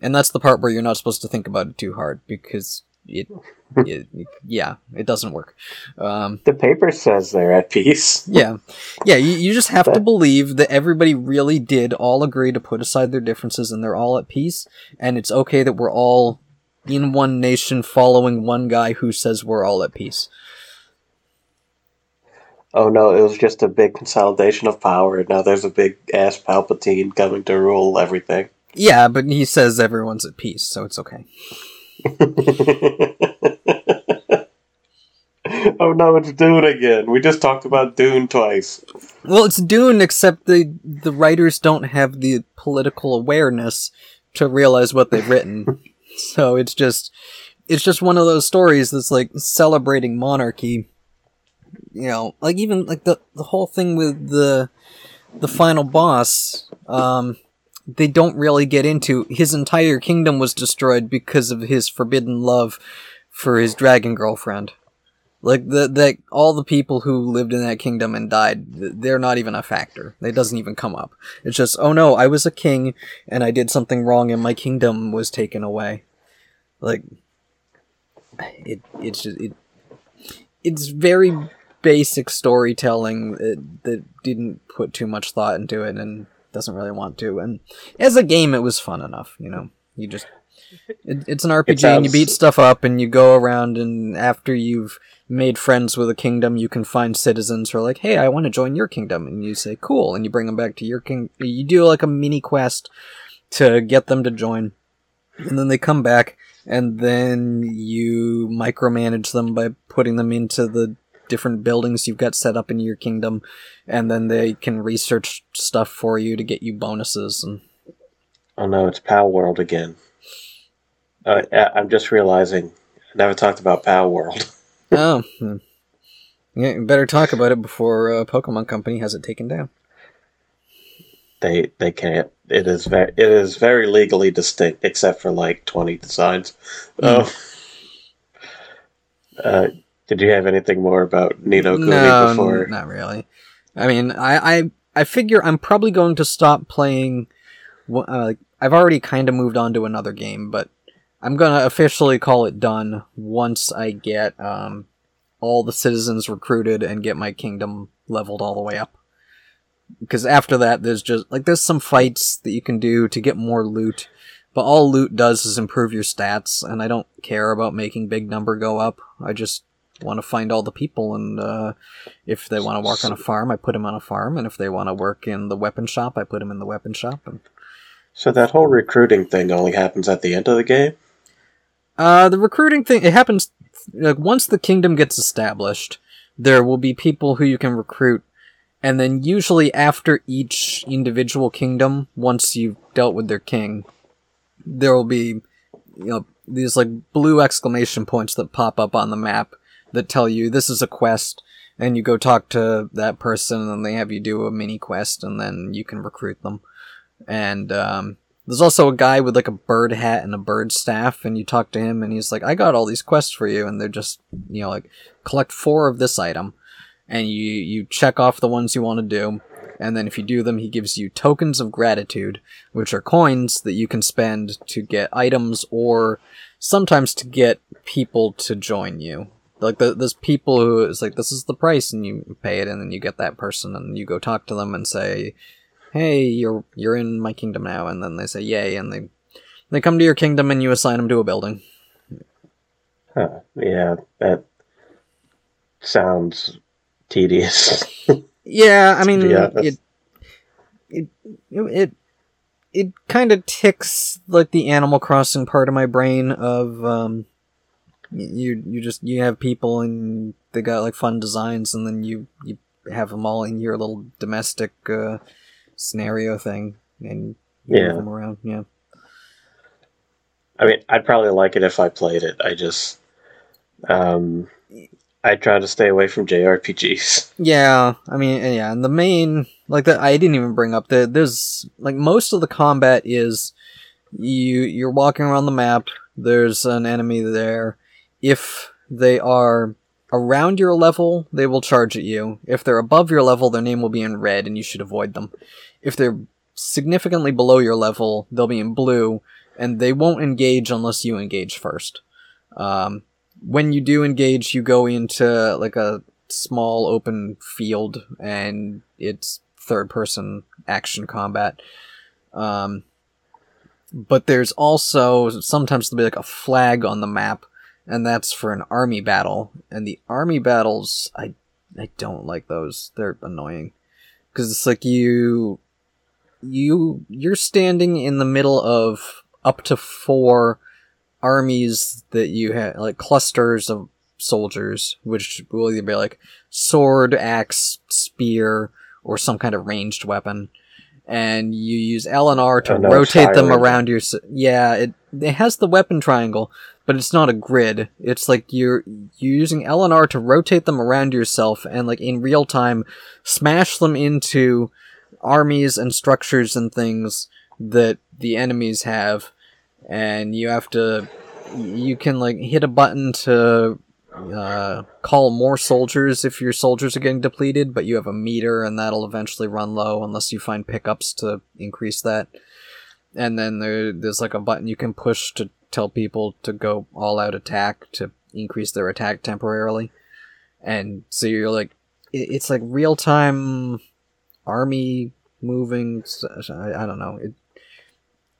and that's the part where you're not supposed to think about it too hard, because it, it yeah, it doesn't work. Um, the paper says they're at peace. Yeah. Yeah, you, you just have but... to believe that everybody really did all agree to put aside their differences, and they're all at peace, and it's okay that we're all in one nation following one guy who says we're all at peace. Oh no, it was just a big consolidation of power. Now there's a big ass Palpatine coming to rule everything. Yeah, but he says everyone's at peace, so it's okay. Oh no, it's Dune again. We just talked about Dune twice. Well, it's Dune, except the, the writers don't have the political awareness to realize what they've written. So it's just, it's just one of those stories that's like celebrating monarchy. You know, like even like the, the whole thing with the the final boss, um, they don't really get into. His entire kingdom was destroyed because of his forbidden love for his dragon girlfriend. Like the that all the people who lived in that kingdom and died, they're not even a factor. It doesn't even come up. It's just, oh no, I was a king and I did something wrong and my kingdom was taken away. Like it, it's just it, it's very basic storytelling that, that didn't put too much thought into it and doesn't really want to. And as a game, it was fun enough. You know, you just it, it's an R P G, it sounds... and you beat stuff up, and you go around, and after you've made friends with a kingdom, you can find citizens who are like, "Hey, I want to join your kingdom," and you say, "Cool," and you bring them back to your king. You do like a mini quest to get them to join, and then they come back, and then you micromanage them by putting them into the different buildings you've got set up in your kingdom, and then they can research stuff for you to get you bonuses. And Oh no, it's Pal World again. Uh, I'm just realizing I never talked about Pal World. Oh. Yeah, you better talk about it before uh, Pokemon Company has it taken down. They they can't. It is very it is very legally distinct, except for like twenty designs. Mm. Oh. Uh, did you have anything more about Ni No Kuni no, before? Not really. I mean, I, I I figure I'm probably going to stop playing. Uh, I've already kind of moved on to another game, but I'm gonna officially call it done once I get um, all the citizens recruited and get my kingdom leveled all the way up. Because after that, there's just, like, there's some fights that you can do to get more loot, but all loot does is improve your stats, and I don't care about making big number go up. I just want to find all the people, and uh, if they want to work on a farm, I put them on a farm, and if they want to work in the weapon shop, I put them in the weapon shop. And... So that whole recruiting thing only happens at the end of the game? Uh, the recruiting thing, it happens, like, once the kingdom gets established, there will be people who you can recruit. And then usually after each individual kingdom, once you've dealt with their king, there will be, you know, these like blue exclamation points that pop up on the map that tell you this is a quest, and you go talk to that person, and they have you do a mini quest, and then you can recruit them. And um, there's also a guy with like a bird hat and a bird staff, and you talk to him, and he's like, I got all these quests for you, and they're just, you know, like, collect four of this item. And you, you check off the ones you want to do, and then if you do them, he gives you tokens of gratitude, which are coins that you can spend to get items or sometimes to get people to join you. Like, the, there's people who is like, this is the price, and you pay it, and then you get that person, and you go talk to them and say, hey, you're you're in my kingdom now, and then they say yay, and they, they come to your kingdom, and you assign them to a building. Huh, yeah, that sounds... tedious. Yeah, I mean, it it it it kind of ticks like the Animal Crossing part of my brain of um you you just you have people and they got like fun designs, and then you you have them all in your little domestic uh, scenario thing, and you yeah. move them around. Yeah. I mean, I'd probably like it if I played it. I just um. I try to stay away from J R P Gs. Yeah, I mean, yeah, and the main, like, the, I didn't even bring up that there's, like, most of the combat is you, you're walking around the map, there's an enemy there. If they are around your level, they will charge at you. If they're above your level, their name will be in red, and you should avoid them. If they're significantly below your level, they'll be in blue, and they won't engage unless you engage first. Um... When you do engage, you go into, like, a small open field, and it's third-person action combat. Um, but there's also, sometimes there'll be, like, a flag on the map, and that's for an army battle. And the army battles, I, I don't like those. They're annoying. Because it's like you, you, you're standing in the middle of up to four... armies that you have, like clusters of soldiers, which will either be like sword, axe, spear, or some kind of ranged weapon, and you use L and R to oh, no, rotate them around your. Yeah, it it has the weapon triangle, but it's not a grid. It's like you're you're using L and R to rotate them around yourself, and like in real time, smash them into armies and structures and things that the enemies have. And you have to, you can, like, hit a button to uh, call more soldiers if your soldiers are getting depleted, but you have a meter, and that'll eventually run low unless you find pickups to increase that. And then there, there's, like, a button you can push to tell people to go all-out attack to increase their attack temporarily. And so you're, like, it, it's, like, real-time army moving, I, I don't know, it,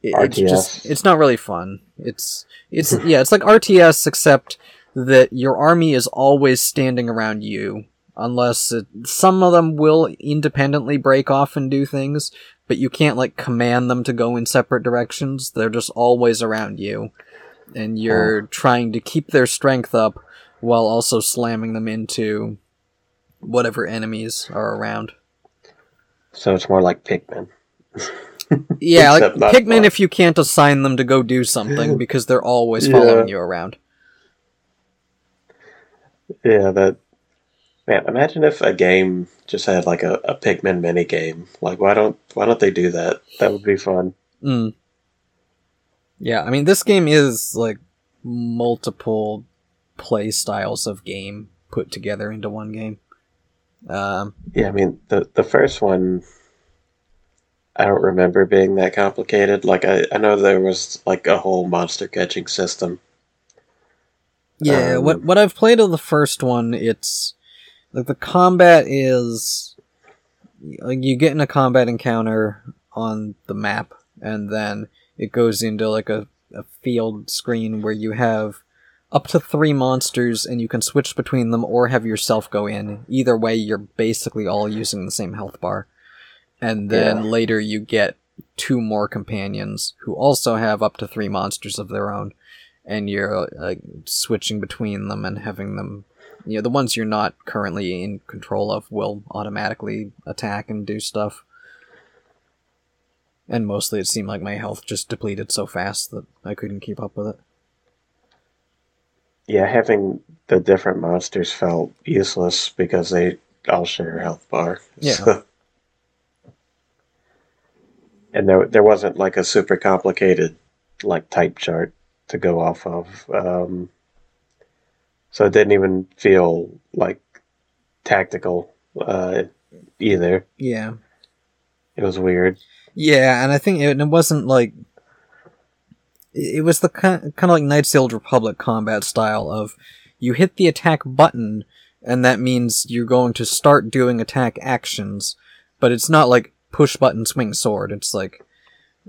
It's R T S. Just, it's not really fun. It's, it's, yeah, it's like R T S, except that your army is always standing around you, unless it, some of them will independently break off and do things, but you can't, like, command them to go in separate directions. They're just always around you, and you're oh. trying to keep their strength up while also slamming them into whatever enemies are around. So it's more like Pikmin. Yeah, like Pikmin far. If you can't assign them to go do something because they're always yeah. following you around. Yeah, that... Man, imagine if a game just had like a, a Pikmin mini game. Like, why don't why don't they do that? That would be fun. Mm. Yeah, I mean, this game is like multiple play styles of game put together into one game. Um, yeah, I mean, the the first one, I don't remember being that complicated. Like, I, I know there was like a whole monster catching system. Yeah, um, what what I've played of the first one, it's like the combat is like you get in a combat encounter on the map, and then it goes into like a, a field screen where you have up to three monsters, and you can switch between them or have yourself go in. Either way, you're basically all using the same health bar. And then yeah. later you get two more companions who also have up to three monsters of their own. And you're uh, switching between them and having them... You know, the ones you're not currently in control of will automatically attack and do stuff. And mostly it seemed like my health just depleted so fast that I couldn't keep up with it. Yeah, having the different monsters felt useless because they all share a health bar. Yeah. So. And there there wasn't like a super complicated like type chart to go off of. Um, so it didn't even feel like tactical uh, either. Yeah. It was weird. Yeah, and I think it, it wasn't like... It was the kind of like Knights of the Old Republic combat style of you hit the attack button, and that means you're going to start doing attack actions, but it's not like push button swing sword. It's like,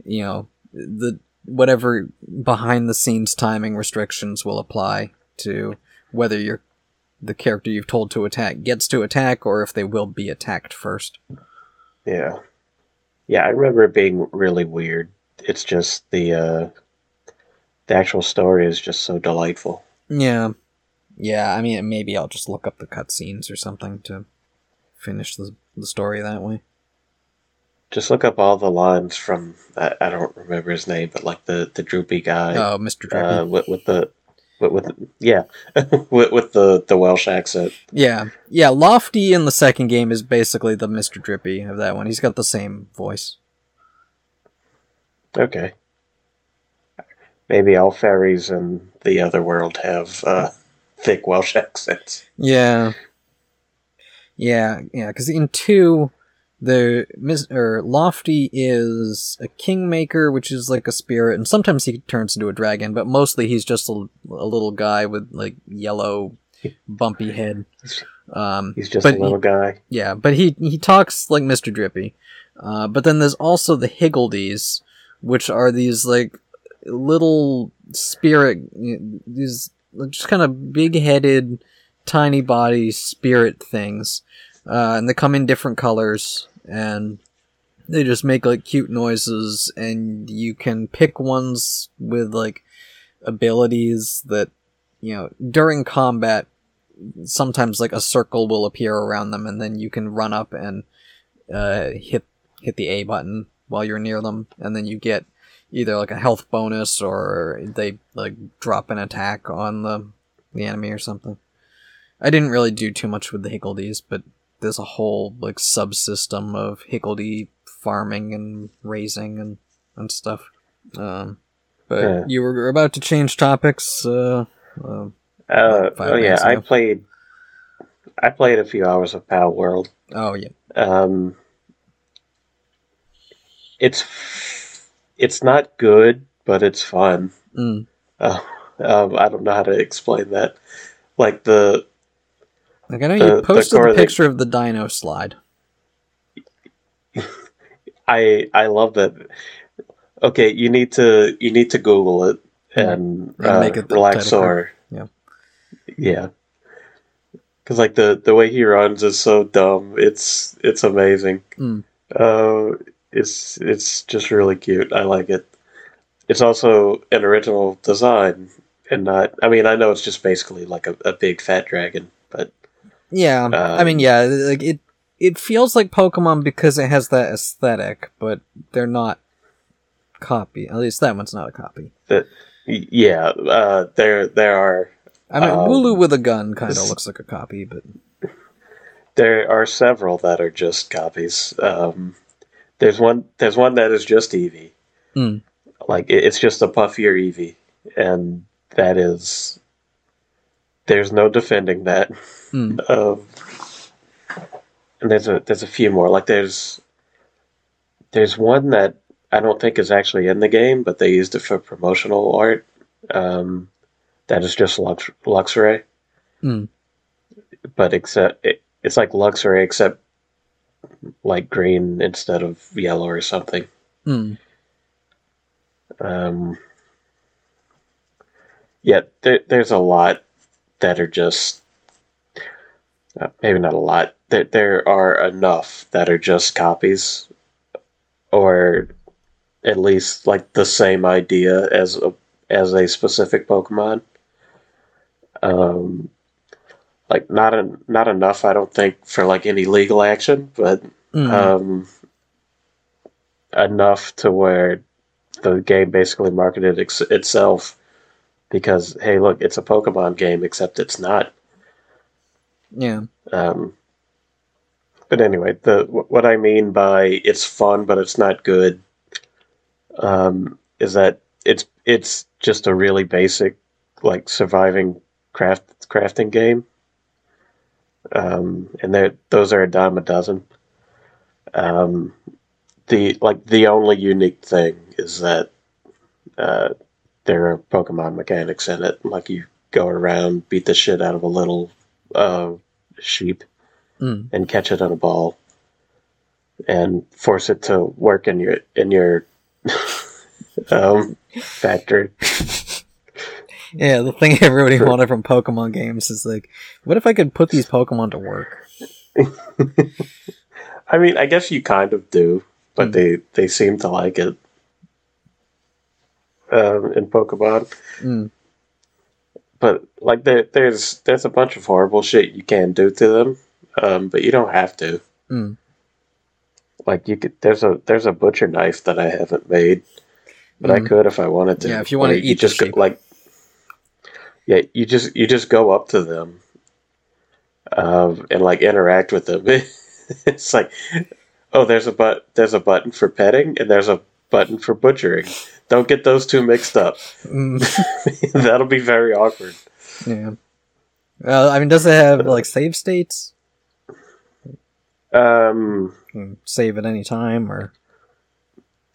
you know, the whatever behind the scenes timing restrictions will apply to whether you're the character you've told to attack gets to attack or if they will be attacked first. Yeah. Yeah, I remember it being really weird. It's just the uh The actual story is just so delightful. Yeah. Yeah, I mean, maybe I'll just look up the cutscenes or something to finish the, the story that way. Just look up all the lines from, I, I don't remember his name, but like the, the droopy guy. Oh, Mister Droopy. Uh, with, with the, with, with yeah, with, with the, the Welsh accent. Yeah. Yeah, Lofty in the second game is basically the Mister Droopy of that one. He's got the same voice. Okay. Maybe all fairies in the other world have uh, thick Welsh accents. Yeah. Yeah, yeah, because in two, the or Lofty is a kingmaker, which is like a spirit, and sometimes he turns into a dragon, but mostly he's just a, a little guy with, like, yellow, bumpy head. Um, he's just a little he, guy. Yeah, but he, he talks like Mister Drippy. Uh, but then there's also the Higgledies, which are these, like... little spirit, these just kind of big-headed, tiny body spirit things, uh, and they come in different colors, and they just make like cute noises, and you can pick ones with like abilities that, you know, during combat, sometimes like a circle will appear around them, and then you can run up and uh, hit hit the A button while you're near them, and then you get either like a health bonus or they like drop an attack on the the enemy or something. I didn't really do too much with the Higgledies, but there's a whole like subsystem of Higgledy farming and raising and, and stuff. Um, but yeah. You were about to change topics. Uh, uh, uh oh yeah, ago. I played. I played a few hours of Pal World. Oh yeah. Um, it's. It's not good, but it's fun. Mm. Uh, um, I don't know how to explain that. Like the, like I know the, you posted the, the picture of the dino slide. I I love that. Okay, you need to you need to Google it and, and uh, make it the Relaxor. Yeah, yeah. Because like the, the way he runs is so dumb. It's it's amazing. Mm. Uh. It's it's just really cute. I like it. It's also an original design, and not. I mean, I know it's just basically like a, a big fat dragon, but yeah. Um, I mean, yeah. Like it, it feels like Pokemon because it has that aesthetic, but they're not copy. At least that one's not a copy. The, yeah, uh, there there are... I mean, um, Wulu with a gun kind of looks like a copy, but... There are several that are just copies. Um, there's one There's one that is just Eevee. Mm. Like, it, it's just a puffier Eevee. And that is... There's no defending that. Mm. um, and there's a, there's a few more. Like, there's... There's one that I don't think is actually in the game, but they used it for promotional art. Um, that is just Lux- Luxray. Mm. But except it, it's like Luxray, except like green instead of yellow or something. Mm. Um, yeah, there, there's a lot that are just... Uh, maybe not a lot. There, there are enough that are just copies. Or at least like the same idea as a as a specific Pokemon. Um, like not a, not enough, I don't think, for like any legal action, but mm-hmm. um, enough to where the game basically marketed ex- itself because hey, look, it's a Pokemon game, except it's not. Yeah. Um. But anyway, the what I mean by it's fun but it's not good um, is that it's it's just a really basic like surviving craft crafting game, um, and those are a dime a dozen. Um, the like the only unique thing is that uh, there are Pokemon mechanics in it. Like you go around, beat the shit out of a little uh, sheep. Mm. And catch it on a ball, and force it to work in your in your um, factory. Yeah, the thing everybody wanted from Pokemon games is like, what if I could put these Pokemon to work? I mean, I guess you kind of do, but mm. they they seem to like it um, in Pokemon. Mm. But like, there there's there's a bunch of horrible shit you can do to them. Um, but you don't have to. Mm. Like you could, there's a there's a butcher knife that I haven't made, but mm. I could if I wanted to. Yeah, if you want like, to eat, you just go, like yeah, you just you just go up to them, um, and like interact with them. It's like, oh, there's a but there's a button for petting and there's a button for butchering. Don't get those two mixed up. Mm. That'll be very awkward. Yeah. Uh, I mean, does it have like save states? Um, save at any time, or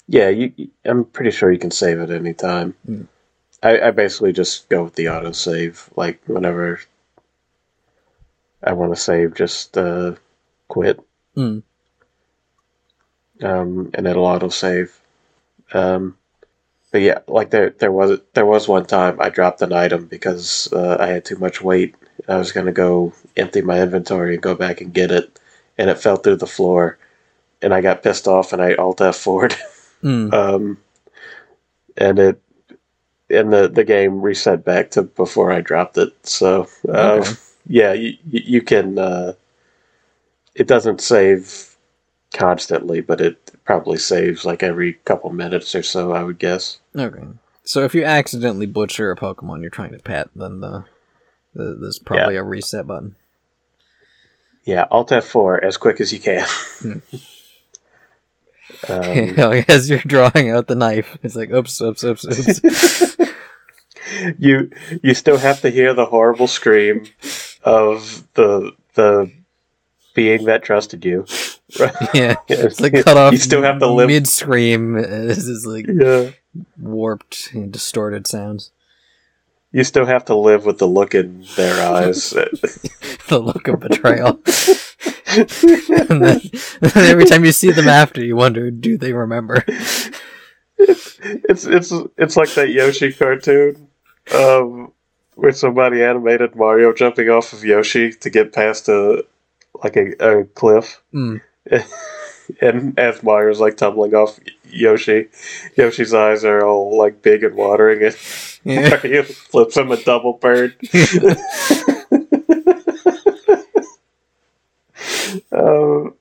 yeah, you. I'm pretty sure you can save at any time. Mm. I, I basically just go with the auto save. Like whenever I want to save, just uh, quit. Mm. Um, and it'll auto save. Um, but yeah, like there, there was there was one time I dropped an item because uh, I had too much weight. I was gonna go empty my inventory and go back and get it. And it fell through the floor, and I got pissed off, and I alt F four'd. Mm. um, and it, and the, the game reset back to before I dropped it. So uh, okay. yeah, you you can. Uh, it doesn't save constantly, but it probably saves like every couple minutes or so, I would guess. Okay, so if you accidentally butcher a Pokemon you're trying to pet, then the, the there's probably yeah. a reset button. Yeah, Alt F four as quick as you can. um, as you're drawing out the knife, it's like, oops, oops, oops, oops. you you still have to hear the horrible scream of the the being that trusted you. Right? Yeah, it's like cut off. You still have to live mid scream. This is like yeah. warped and distorted sounds. You still have to live with the look in their eyes. The look of betrayal. And then, and then every time you see them after, you wonder, do they remember? It's it's it's like that Yoshi cartoon um, where somebody animated Mario jumping off of Yoshi to get past a like a, a cliff. Mm. And as Mario's like tumbling off Yoshi, Yoshi's eyes are all like big and watering, and yeah. Mario flips him a double bird. Yeah. um,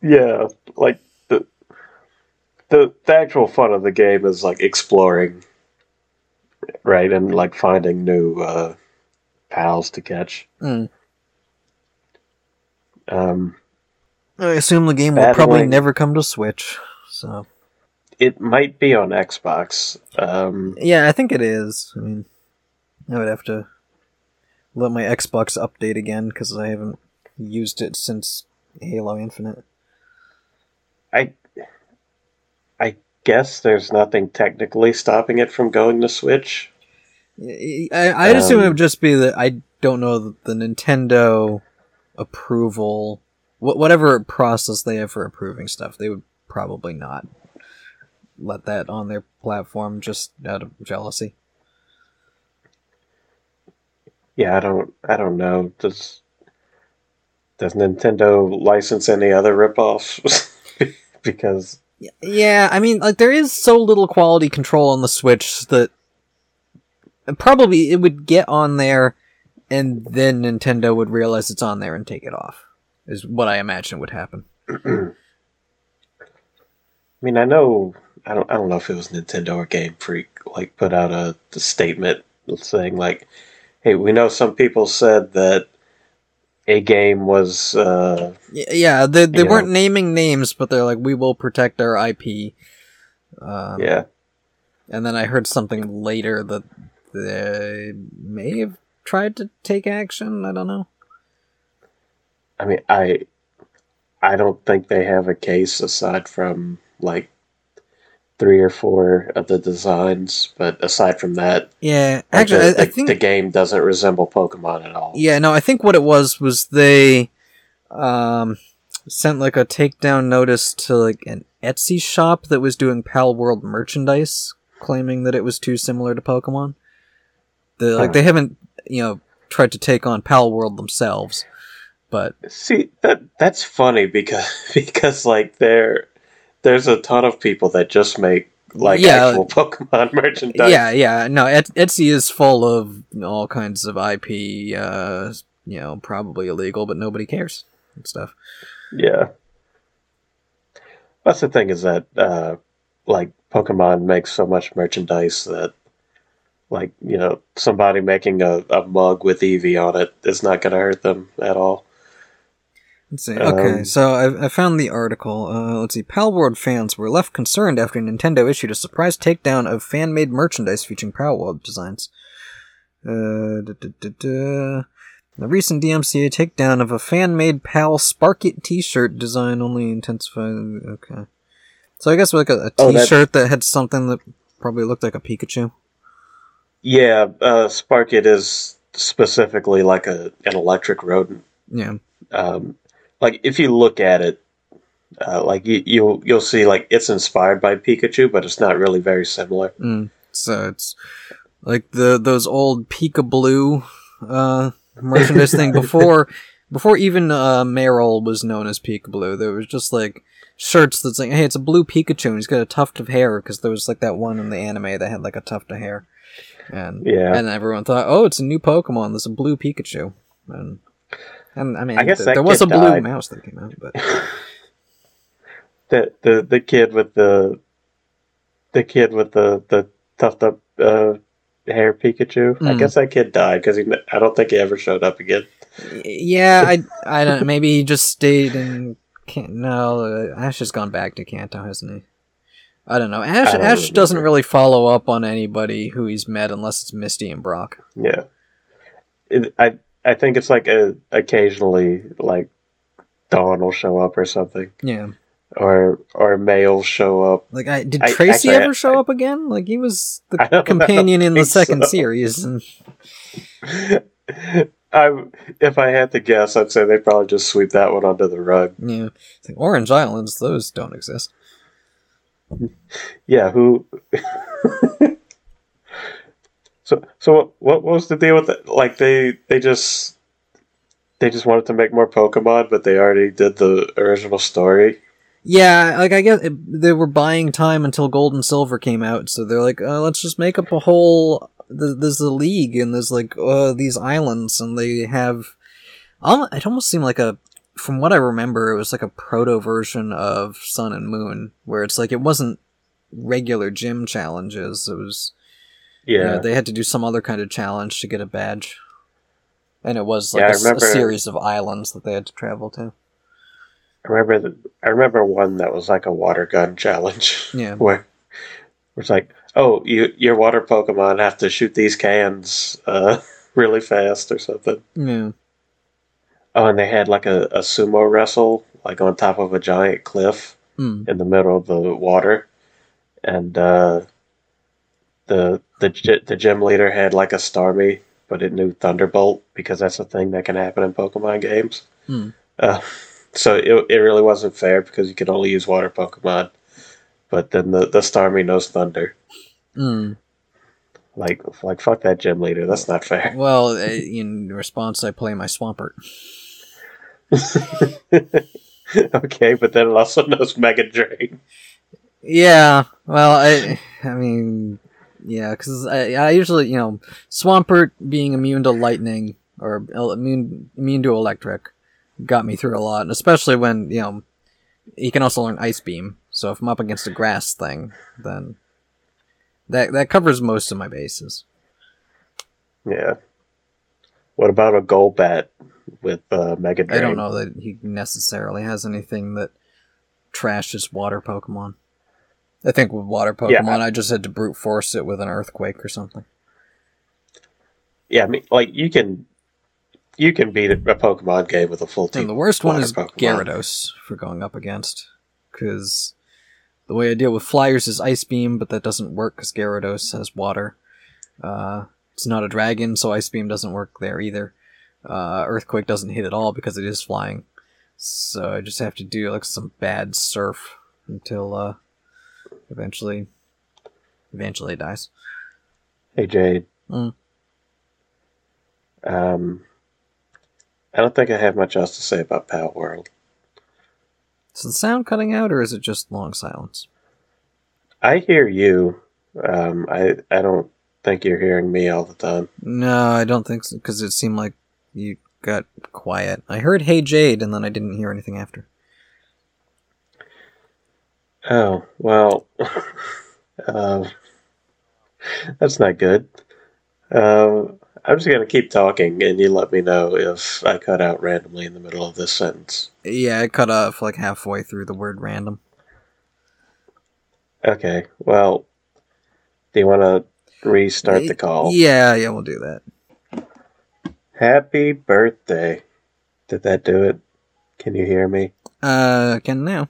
yeah, like the the, the actual fun of the game is like exploring, right, and like finding new uh, pals to catch. Mm. Um, I assume the game will probably link, never come to Switch, so it might be on Xbox. Um, yeah, I think it is. I mean, I would have to let my Xbox update again because I haven't used it since Halo Infinite. I, I guess there's nothing technically stopping it from going to Switch. I, I'd um, assume it would just be that I don't know the Nintendo approval, wh- whatever process they have for approving stuff. They would probably not let that on their platform just out of jealousy. Yeah, I don't. I don't know. Does Does Nintendo license any other ripoffs? Because yeah, I mean, like there is so little quality control on the Switch that probably it would get on there, and then Nintendo would realize it's on there and take it off. Is what I imagine would happen. I mean, I know. I don't. I don't know if it was Nintendo or Game Freak. Like, put out a, a statement saying like, "Hey, we know some people said that a game was." Uh, yeah, they they weren't know. naming names, but they're like, "We will protect our I P." Um, yeah, and then I heard something later that they may have tried to take action. I don't know. I mean, I I don't think they have a case aside from like three or four of the designs, but aside from that, yeah, actually, the, the, I think the game doesn't resemble Pokemon at all. Yeah, no, I think what it was was they um, sent like a takedown notice to like an Etsy shop that was doing Pal World merchandise, claiming that it was too similar to Pokemon. The like huh. they haven't, you know, tried to take on Pal World themselves, but see that that's funny because because like they're. There's a ton of people that just make, like, yeah, actual Pokemon merchandise. Yeah, yeah. No, Et- Etsy is full of all kinds of I P, uh, you know, probably illegal, but nobody cares and stuff. Yeah. That's the thing is that, uh, like, Pokemon makes so much merchandise that, like, you know, somebody making a, a mug with Eevee on it is not going to hurt them at all. Let's see. Okay, um, so I, I found the article. Uh, let's see. Palworld fans were left concerned after Nintendo issued a surprise takedown of fan-made merchandise featuring Palworld designs. Uh, da, da, da, da. The recent D M C A takedown of a fan-made Pal Sparkit t-shirt design only intensified. Okay, so I guess like a, a t-shirt oh, that had something that probably looked like a Pikachu. Yeah, uh, Sparkit is specifically like a an electric rodent. Yeah. Um. Like, if you look at it, uh, like, you, you'll you'll see, like, it's inspired by Pikachu, but it's not really very similar. Mm. So it's, like, the those old Pikablue uh, merchandise thing. Before before even uh, Meryl was known as Pikablue, there was just, like, shirts that's like, hey, it's a blue Pikachu, and he's got a tuft of hair, because there was, like, that one in the anime that had, like, a tuft of hair. And, yeah. and everyone thought, oh, it's a new Pokemon, there's a blue Pikachu. And... And, I mean, I guess th- there was a blue died. mouse that came out, but the the the kid with the the kid with the the tuft up uh, hair Pikachu. Mm. I guess that kid died because he. I don't think he ever showed up again. Yeah, I I don't. Maybe he just stayed in. Can't, no, uh, Ash has gone back to Kanto, hasn't he? I don't know. Ash don't Ash remember. doesn't really follow up on anybody who he's met unless it's Misty and Brock. Yeah, it, I. I think it's like a, occasionally, like, Dawn will show up or something. Yeah. Or or May will show up. Like, I, did I, Tracy actually, ever show I, up again? Like, he was the companion in the second so. series. And... I, if I had to guess, I'd say they probably just sweep that one under the rug. Yeah. Like Orange Islands, those don't exist. Yeah, who... So, so what, what was the deal with that? Like, they, they just they just wanted to make more Pokemon, but they already did the original story? Yeah, like, I guess it, they were buying time until Gold and Silver came out, so they're like, uh, let's just make up a whole... Th- there's the League, and there's, like, uh, these islands, and they have... Um, it almost seemed like a from what I remember, it was like a proto version of Sun and Moon, where it's like it wasn't regular gym challenges. It was, yeah, you know, they had to do some other kind of challenge to get a badge, and it was like yeah, a, remember, a series of islands that they had to travel to. I remember the, I remember one that was like a water gun challenge. Yeah, where, where it's like, oh, you your water Pokemon have to shoot these cans uh, really fast or something. Yeah. Oh, and they had like a, a sumo wrestle, like on top of a giant cliff mm. in the middle of the water, and uh, the the the gym leader had like a Starmie, but it knew Thunderbolt because that's a thing that can happen in Pokemon games. Mm. Uh, so it it really wasn't fair because you could only use water Pokemon, but then the the Starmie knows Thunder. Mm. Like like fuck that gym leader. That's not fair. Well, in response, I play my Swampert. Okay, but then it also knows Mega Drain. Yeah, well, I, I mean, yeah, because I, I usually, you know, Swampert being immune to lightning or immune immune to electric got me through a lot, and especially when you know he can also learn Ice Beam. So if I'm up against a grass thing, then that that covers most of my bases. Yeah. What about a Golbat with uh, Mega Drain? I don't know that he necessarily has anything that trashes water Pokemon. I think with water Pokemon, yeah. I just had to brute force it with an earthquake or something. Yeah, I mean, like, you can you can beat a Pokemon game with a full team. And the worst one is Pokemon. Gyarados for going up against, because the way I deal with flyers is Ice Beam, but that doesn't work because Gyarados has water. Uh, it's not a dragon, so Ice Beam doesn't work there either. Uh, earthquake doesn't hit at all because it is flying. So I just have to do like some bad surf until uh, eventually, eventually it dies. Hey Jade. Mm. Um, I don't think I have much else to say about Pal World. Is the sound cutting out, or is it just long silence? I hear you. Um, I I don't think you're hearing me all the time. No, I don't think so, because it seemed like you got quiet. I heard Hey Jade, and then I didn't hear anything after. Oh, well, uh, that's not good. Uh, I'm just going to keep talking, and you let me know if I cut out randomly in the middle of this sentence. Yeah, I cut off like halfway through the word random. Okay, well, do you want to restart the call? Yeah, yeah, we'll do that. Happy birthday. Did that do it? Can you hear me? Uh, I can now.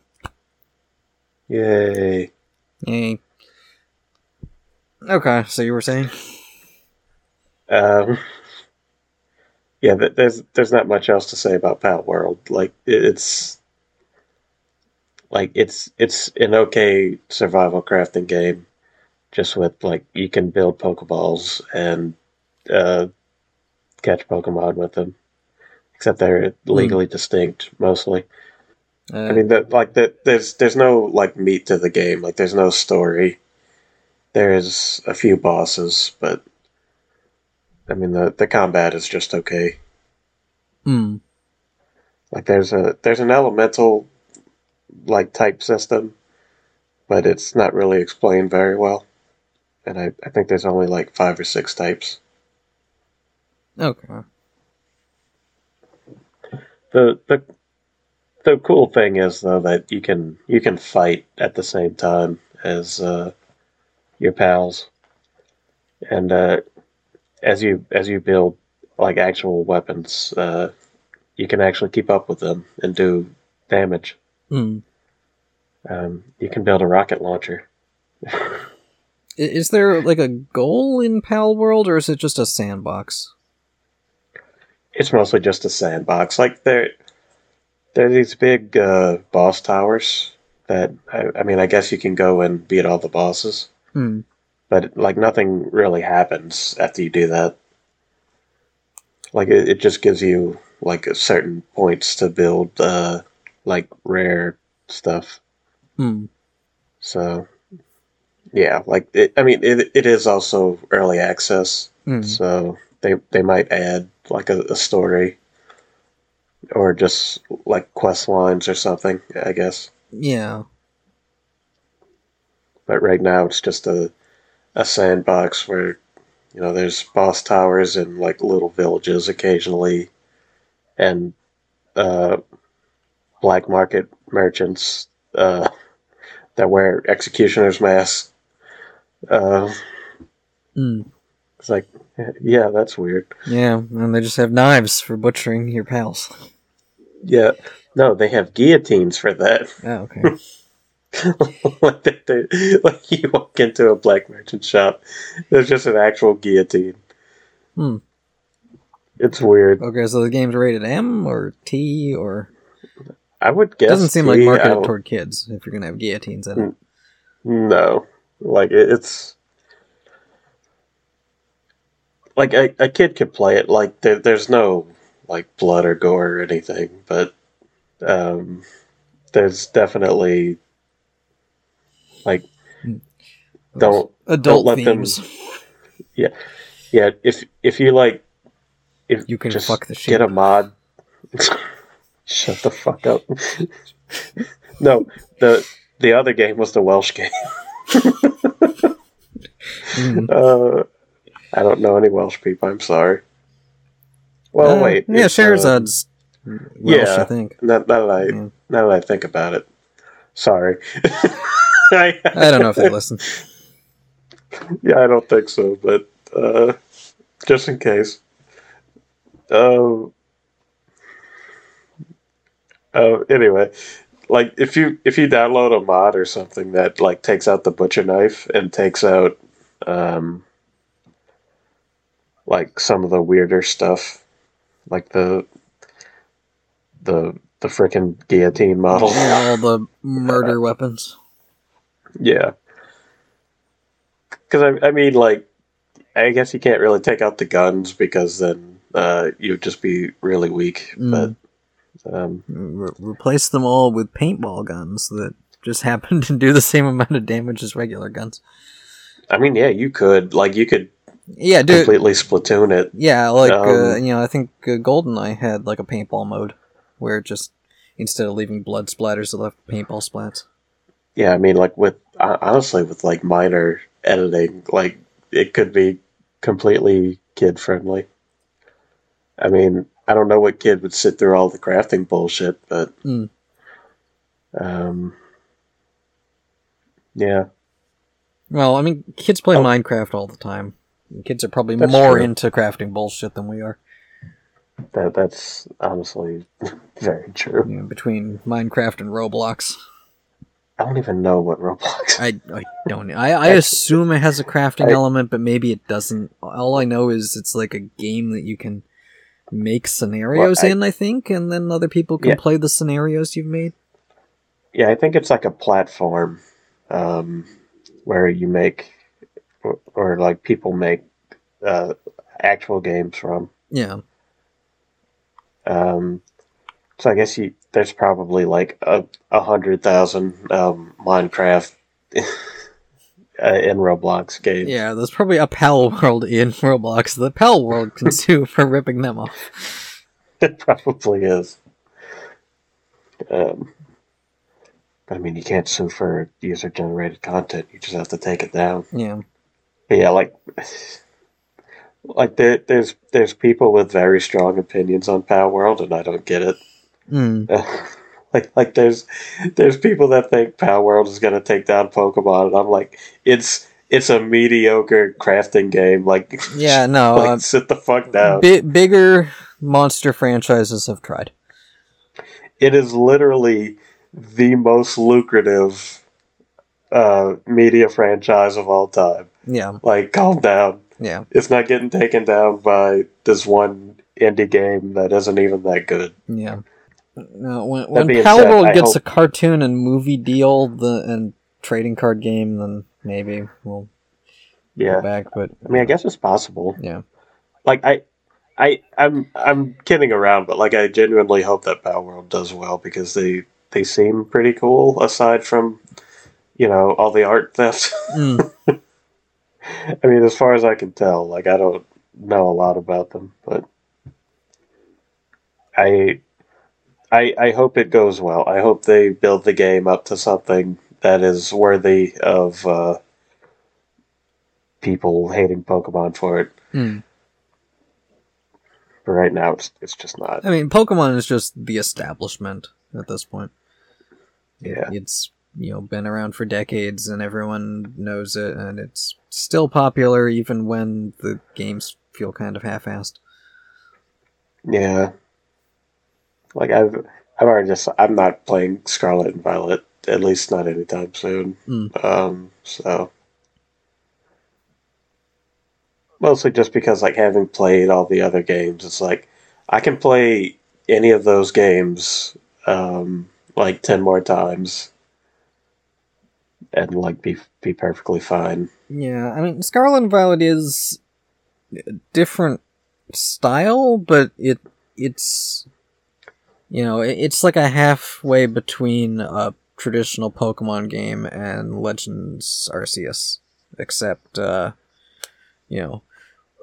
Yay. Yay. Okay, so you were saying... Um, yeah, there's there's not much else to say about Pal World. Like it's like it's it's an okay survival crafting game, just with like you can build Pokeballs and uh, catch Pokemon with them. Except they're legally mm. distinct mostly. Uh, I mean, the, like the, there's there's no like meat to the game. Like there's no story. There's a few bosses, but. I mean, the, the combat is just okay. Mm. Like, there's a there's an elemental, like, type system, but it's not really explained very well. And I, I think there's only, like, five or six types. Okay. The the the cool thing is, though, that you can you can fight at the same time as uh, your pals. And, uh... As you as you build like actual weapons, uh, you can actually keep up with them and do damage. Mm. Um, you can build a rocket launcher. Is there like a goal in Pal World, or is it just a sandbox? It's mostly just a sandbox. Like there, there are these big uh, boss towers that I, I mean, I guess you can go and beat all the bosses. Mm. But, like, nothing really happens after you do that. Like, it, it just gives you, like, certain points to build, uh, like, rare stuff. Mm. So, yeah, like, it, I mean, it it is also early access. Mm. So, they they might add, like, a, a story or just like quest lines or something, I guess. Yeah. But right now it's just a a sandbox where, you know, there's boss towers and like little villages occasionally, and uh, black market merchants uh, that wear executioner's masks. Uh, mm. It's like, yeah, that's weird. Yeah, and they just have knives for butchering your pals. Yeah, no, they have guillotines for that. Oh, okay. like, they, they, like you walk into a black merchant shop, there's just an actual guillotine. Hmm. It's weird. Okay, so the game's rated M or T or? I would guess. It doesn't seem T, like marketed toward kids if you're gonna have guillotines in it. No, like it, it's like a, a kid could play it. Like there, there's no like blood or gore or anything, but um, there's definitely. Like, don't Adult don't let themes. them. Yeah, yeah. If if you like, if you can just fuck the shit. Get a mod. Shut the fuck up. No, the the other game was the Welsh game. mm. uh, I don't know any Welsh people. I'm sorry. Well, uh, wait. Yeah, Sherazad's uh, Welsh. Yeah, I think. Now that I yeah. now that I think about it, sorry. I don't know if they listen. Yeah, I don't think so, but uh, just in case. Uh, uh, anyway, like if you if you download a mod or something that like takes out the butcher knife and takes out um, like some of the weirder stuff, like the the the frickin' guillotine model, yeah, all the murder uh, weapons. Yeah, because I, I mean, like, I guess you can't really take out the guns because then uh, you'd just be really weak. Mm. But um, Re- replace them all with paintball guns that just happen to do the same amount of damage as regular guns. I mean, yeah, you could like you could yeah do completely it. Splatoon it. Yeah, like um, uh, you know, I think uh, GoldenEye had like a paintball mode where it just instead of leaving blood splatters, it left paintball splats. Yeah, I mean, like, with, honestly, with, like, minor editing, like, it could be completely kid-friendly. I mean, I don't know what kid would sit through all the crafting bullshit, but, mm. um, yeah. Well, I mean, kids play oh. Minecraft all the time. Kids are probably that's more true. into crafting bullshit than we are. That That's honestly very true. Yeah, between Minecraft and Roblox. I don't even know what Roblox. I, I don't. I, I assume it has a crafting I, element, but maybe it doesn't. All I know is it's like a game that you can make scenarios well, I, in, I think, and then other people can yeah. play the scenarios you've made. Yeah, I think it's like a platform um, where you make, or, or like people make uh, actual games from. Yeah. Um. So I guess you. There's probably like a, a hundred thousand um, Minecraft in Roblox games. Yeah, there's probably a Pal World in Roblox. The Pal World can sue for ripping them off. It probably is. Um, I mean, you can't sue for user-generated content. You just have to take it down. Yeah. But yeah, like, like there, there's there's people with very strong opinions on Pal World, and I don't get it. Mm. Uh, like, like there's, there's people that think Power World is gonna take down Pokemon, and I'm like, it's, it's a mediocre crafting game. Like, yeah, no, like, uh, sit the fuck down. B- bigger monster franchises have tried. It is literally the most lucrative uh, media franchise of all time. Yeah, like, calm down. Yeah, it's not getting taken down by this one indie game that isn't even that good. Yeah. No, when when Pal World gets hope... a cartoon and movie deal the, and trading card game, then maybe we'll yeah. go back. But I mean, I guess it's possible. Yeah, like I, I, I'm, I'm kidding around, but like I genuinely hope that Pal World does well because they, they seem pretty cool. Aside from, you know, all the art theft. Mm. I mean, as far as I can tell, like I don't know a lot about them, but I. I, I hope it goes well. I hope they build the game up to something that is worthy of uh, people hating Pokemon for it. Mm. But right now, it's it's just not. I mean, Pokemon is just the establishment at this point. Yeah. It's, you know, been around for decades and everyone knows it, and it's still popular even when the games feel kind of half-assed. Yeah. Like, I've I've already just... I'm not playing Scarlet and Violet, at least not anytime soon. Mm. Um, so... Mostly just because, like, having played all the other games, it's like, I can play any of those games, um, like, ten more times. And, like, be be perfectly fine. Yeah, I mean, Scarlet and Violet is a different style, but it it's... You know, it's like a halfway between a traditional Pokemon game and Legends Arceus, except, uh, you know,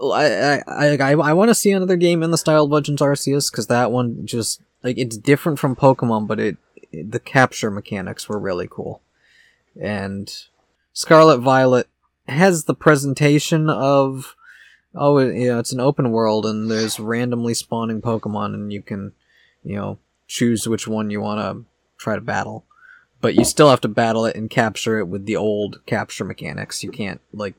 I I I, I want to see another game in the style of Legends Arceus, because that one just, like, it's different from Pokemon, but it, it the capture mechanics were really cool. And Scarlet Violet has the presentation of, oh, you know, it's an open world, and there's randomly spawning Pokemon, and you can... You know, choose which one you want to try to battle. But you still have to battle it and capture it with the old capture mechanics. You can't, like,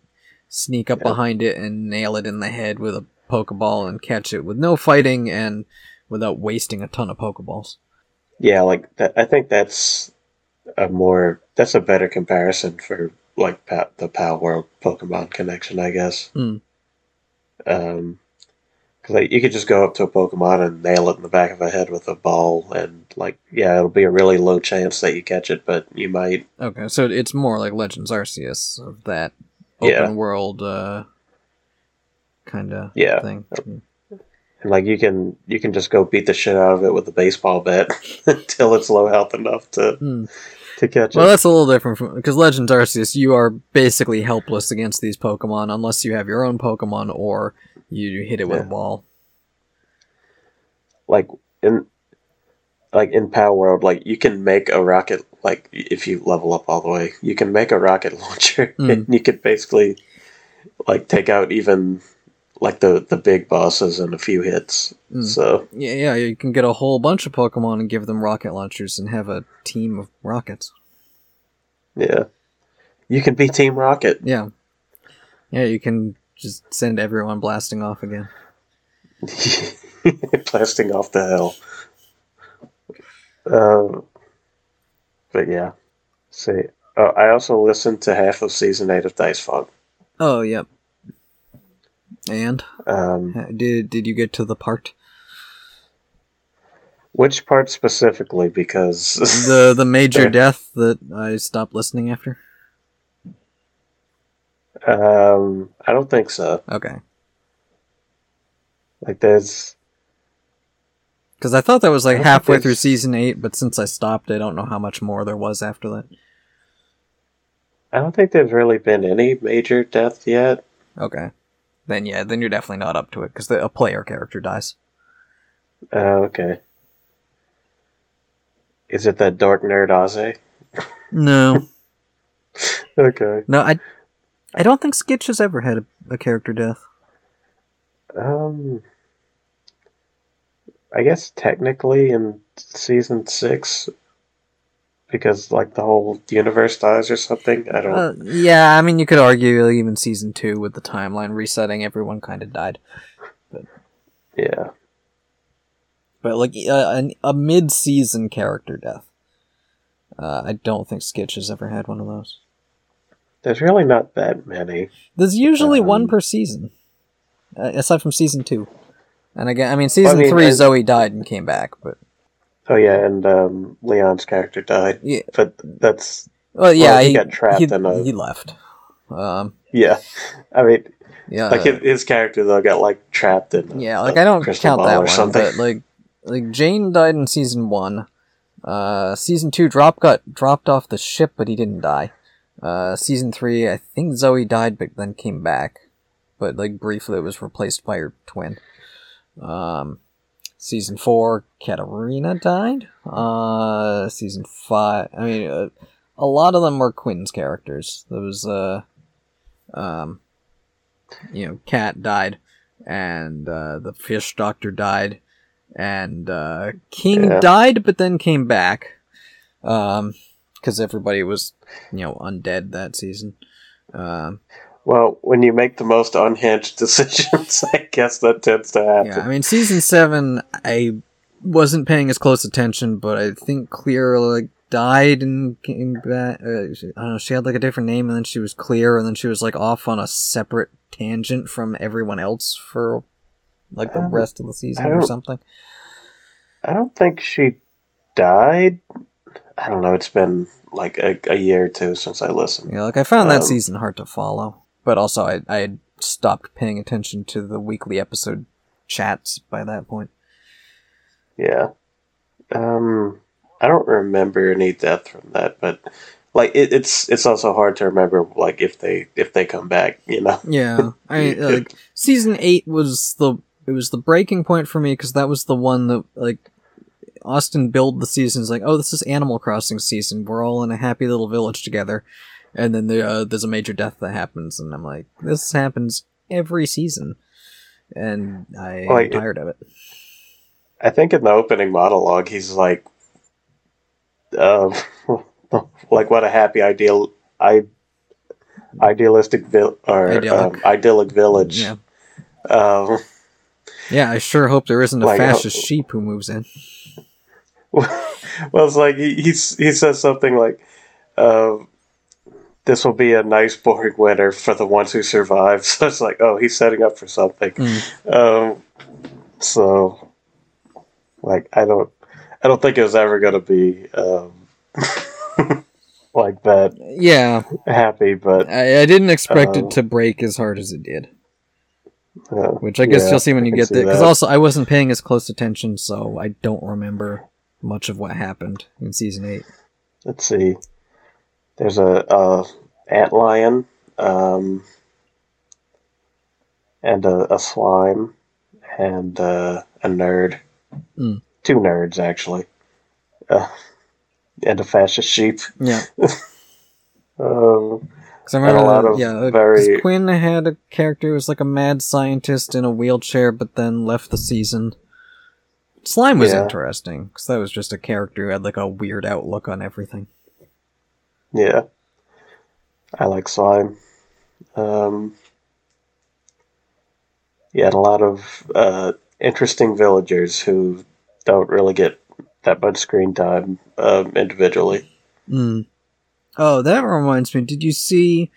sneak up yeah. behind it and nail it in the head with a Pokeball and catch it with no fighting and without wasting a ton of Pokeballs. Yeah, like, that, I think that's a more... That's a better comparison for, like, pa- the Pal World Pokemon connection, I guess. Mm. Um... Like, you could just go up to a Pokemon and nail it in the back of the head with a ball, and, like, yeah, it'll be a really low chance that you catch it, but you might. Okay, so it's more like Legends Arceus of that open yeah. world uh, kind of yeah. thing. And, like, you can you can just go beat the shit out of it with a baseball bat until it's low health enough to mm. to catch well, it. Well, that's a little different from, because Legends Arceus, you are basically helpless against these Pokemon unless you have your own Pokemon or. You hit it with yeah. a ball. Like in, like in Power World, like you can make a rocket. Like if you level up all the way, you can make a rocket launcher, mm. and you can basically, like, take out even, like, the the big bosses in a few hits. Mm. So yeah, yeah, you can get a whole bunch of Pokemon and give them rocket launchers and have a team of rockets. Yeah, you can be Team Rocket. Yeah, yeah, you can. Just send everyone blasting off again. Blasting off to hell. Um, but yeah. See, oh, I also listened to half of season eight of Dice Fog. Oh, yep. And um, did did you get to the part? Which part specifically? Because the the major death that I stopped listening after. Um, I don't think so. Okay. Like, there's... Because I thought that was, like, halfway through season eight, but since I stopped, I don't know how much more there was after that. I don't think there's really been any major death yet. Okay. Then, yeah, then you're definitely not up to it, because a player character dies. Oh, uh, okay. Is it that dark nerd Ozzy? No. Okay. No, I... I don't think Skitch has ever had a, a character death. Um, I guess technically in season six, because, like, the whole universe dies or something. I don't. Uh, yeah, I mean, you could argue even season two with the timeline resetting, everyone kind of died. But, yeah. But, like, uh, a, a mid-season character death. Uh, I don't think Skitch has ever had one of those. There's really not that many. There's usually um, one per season, aside from season two. And again, I mean, season well, I mean, three, I, Zoe died and came back, but... Oh, yeah, and um, Leon's character died. Yeah. But that's... Well, yeah, well, he, he got trapped he, in a... He left. Um, yeah. I mean, yeah, like, uh, his character, though, got, like, trapped in a, yeah, like, I don't count that one, something. But, like, like, Jane died in season one. Uh, season two, Drop got dropped off the ship, but he didn't die. Uh, season three, I think Zoe died, but then came back. But, like, briefly it was replaced by her twin. Um, Season four, Katarina died. Uh, season five, I mean, uh, a lot of them were Quentin's characters. There was, uh, um, you know, Cat died, and uh, the fish doctor died, and uh, King yeah. died, but then came back. Um, because everybody was, you know, undead that season. Um. Well, when you make the most unhinged decisions, I guess that tends to happen. Yeah, I mean, season seven, I wasn't paying as close attention, but I think Clear like died and came back. Uh, she, I don't know. She had like a different name, and then she was Clear, and then she was like off on a separate tangent from everyone else for like the rest of the season or something. I don't think she died. I don't know. It's been like a, a year or two since I listened. Yeah, like I found that um, season hard to follow. But also, I, I had stopped paying attention to the weekly episode chats by that point. Yeah. Um, I don't remember any death from that, but like it, it's it's also hard to remember like if they if they come back, you know. Yeah. I like season eight was the it was the breaking point for me because that was the one that like Austin billed the seasons like, oh, this is Animal Crossing season. We're all in a happy little village together. And then the, uh, there's a major death that happens, and I'm like, this happens every season, and I'm like, tired of it. I think in the opening monologue, he's like, uh, like what a happy ideal, I, idealistic vi- or idyllic, um, idyllic village. Yeah. Um, yeah, I sure hope there isn't a like, fascist uh, sheep who moves in. Well, it's like he he's, he says something like, um. Uh, this will be a nice, boring winter for the ones who survive. So it's like, oh, he's setting up for something. Mm. Um, so, like, I don't, I don't think it was ever going to be um, like that. Yeah, happy, but I, I didn't expect um, it to break as hard as it did. Uh, Which I guess yeah, you'll see when you get there. Because also, I wasn't paying as close attention, so I don't remember much of what happened in season eight. Let's see. There's a, a antlion um, and a, a slime and uh, a nerd. Mm. Two nerds, actually. Uh, and a fascist sheep. Yeah. um, I remember, a lot of yeah, very... Quinn had a character who was like a mad scientist in a wheelchair, but then left the season. Slime was yeah. interesting, because that was just a character who had like a weird outlook on everything. Yeah, I like slime. Um, you had a lot of uh, interesting villagers who don't really get that much screen time um, individually. Mm. Oh, that reminds me. Did you see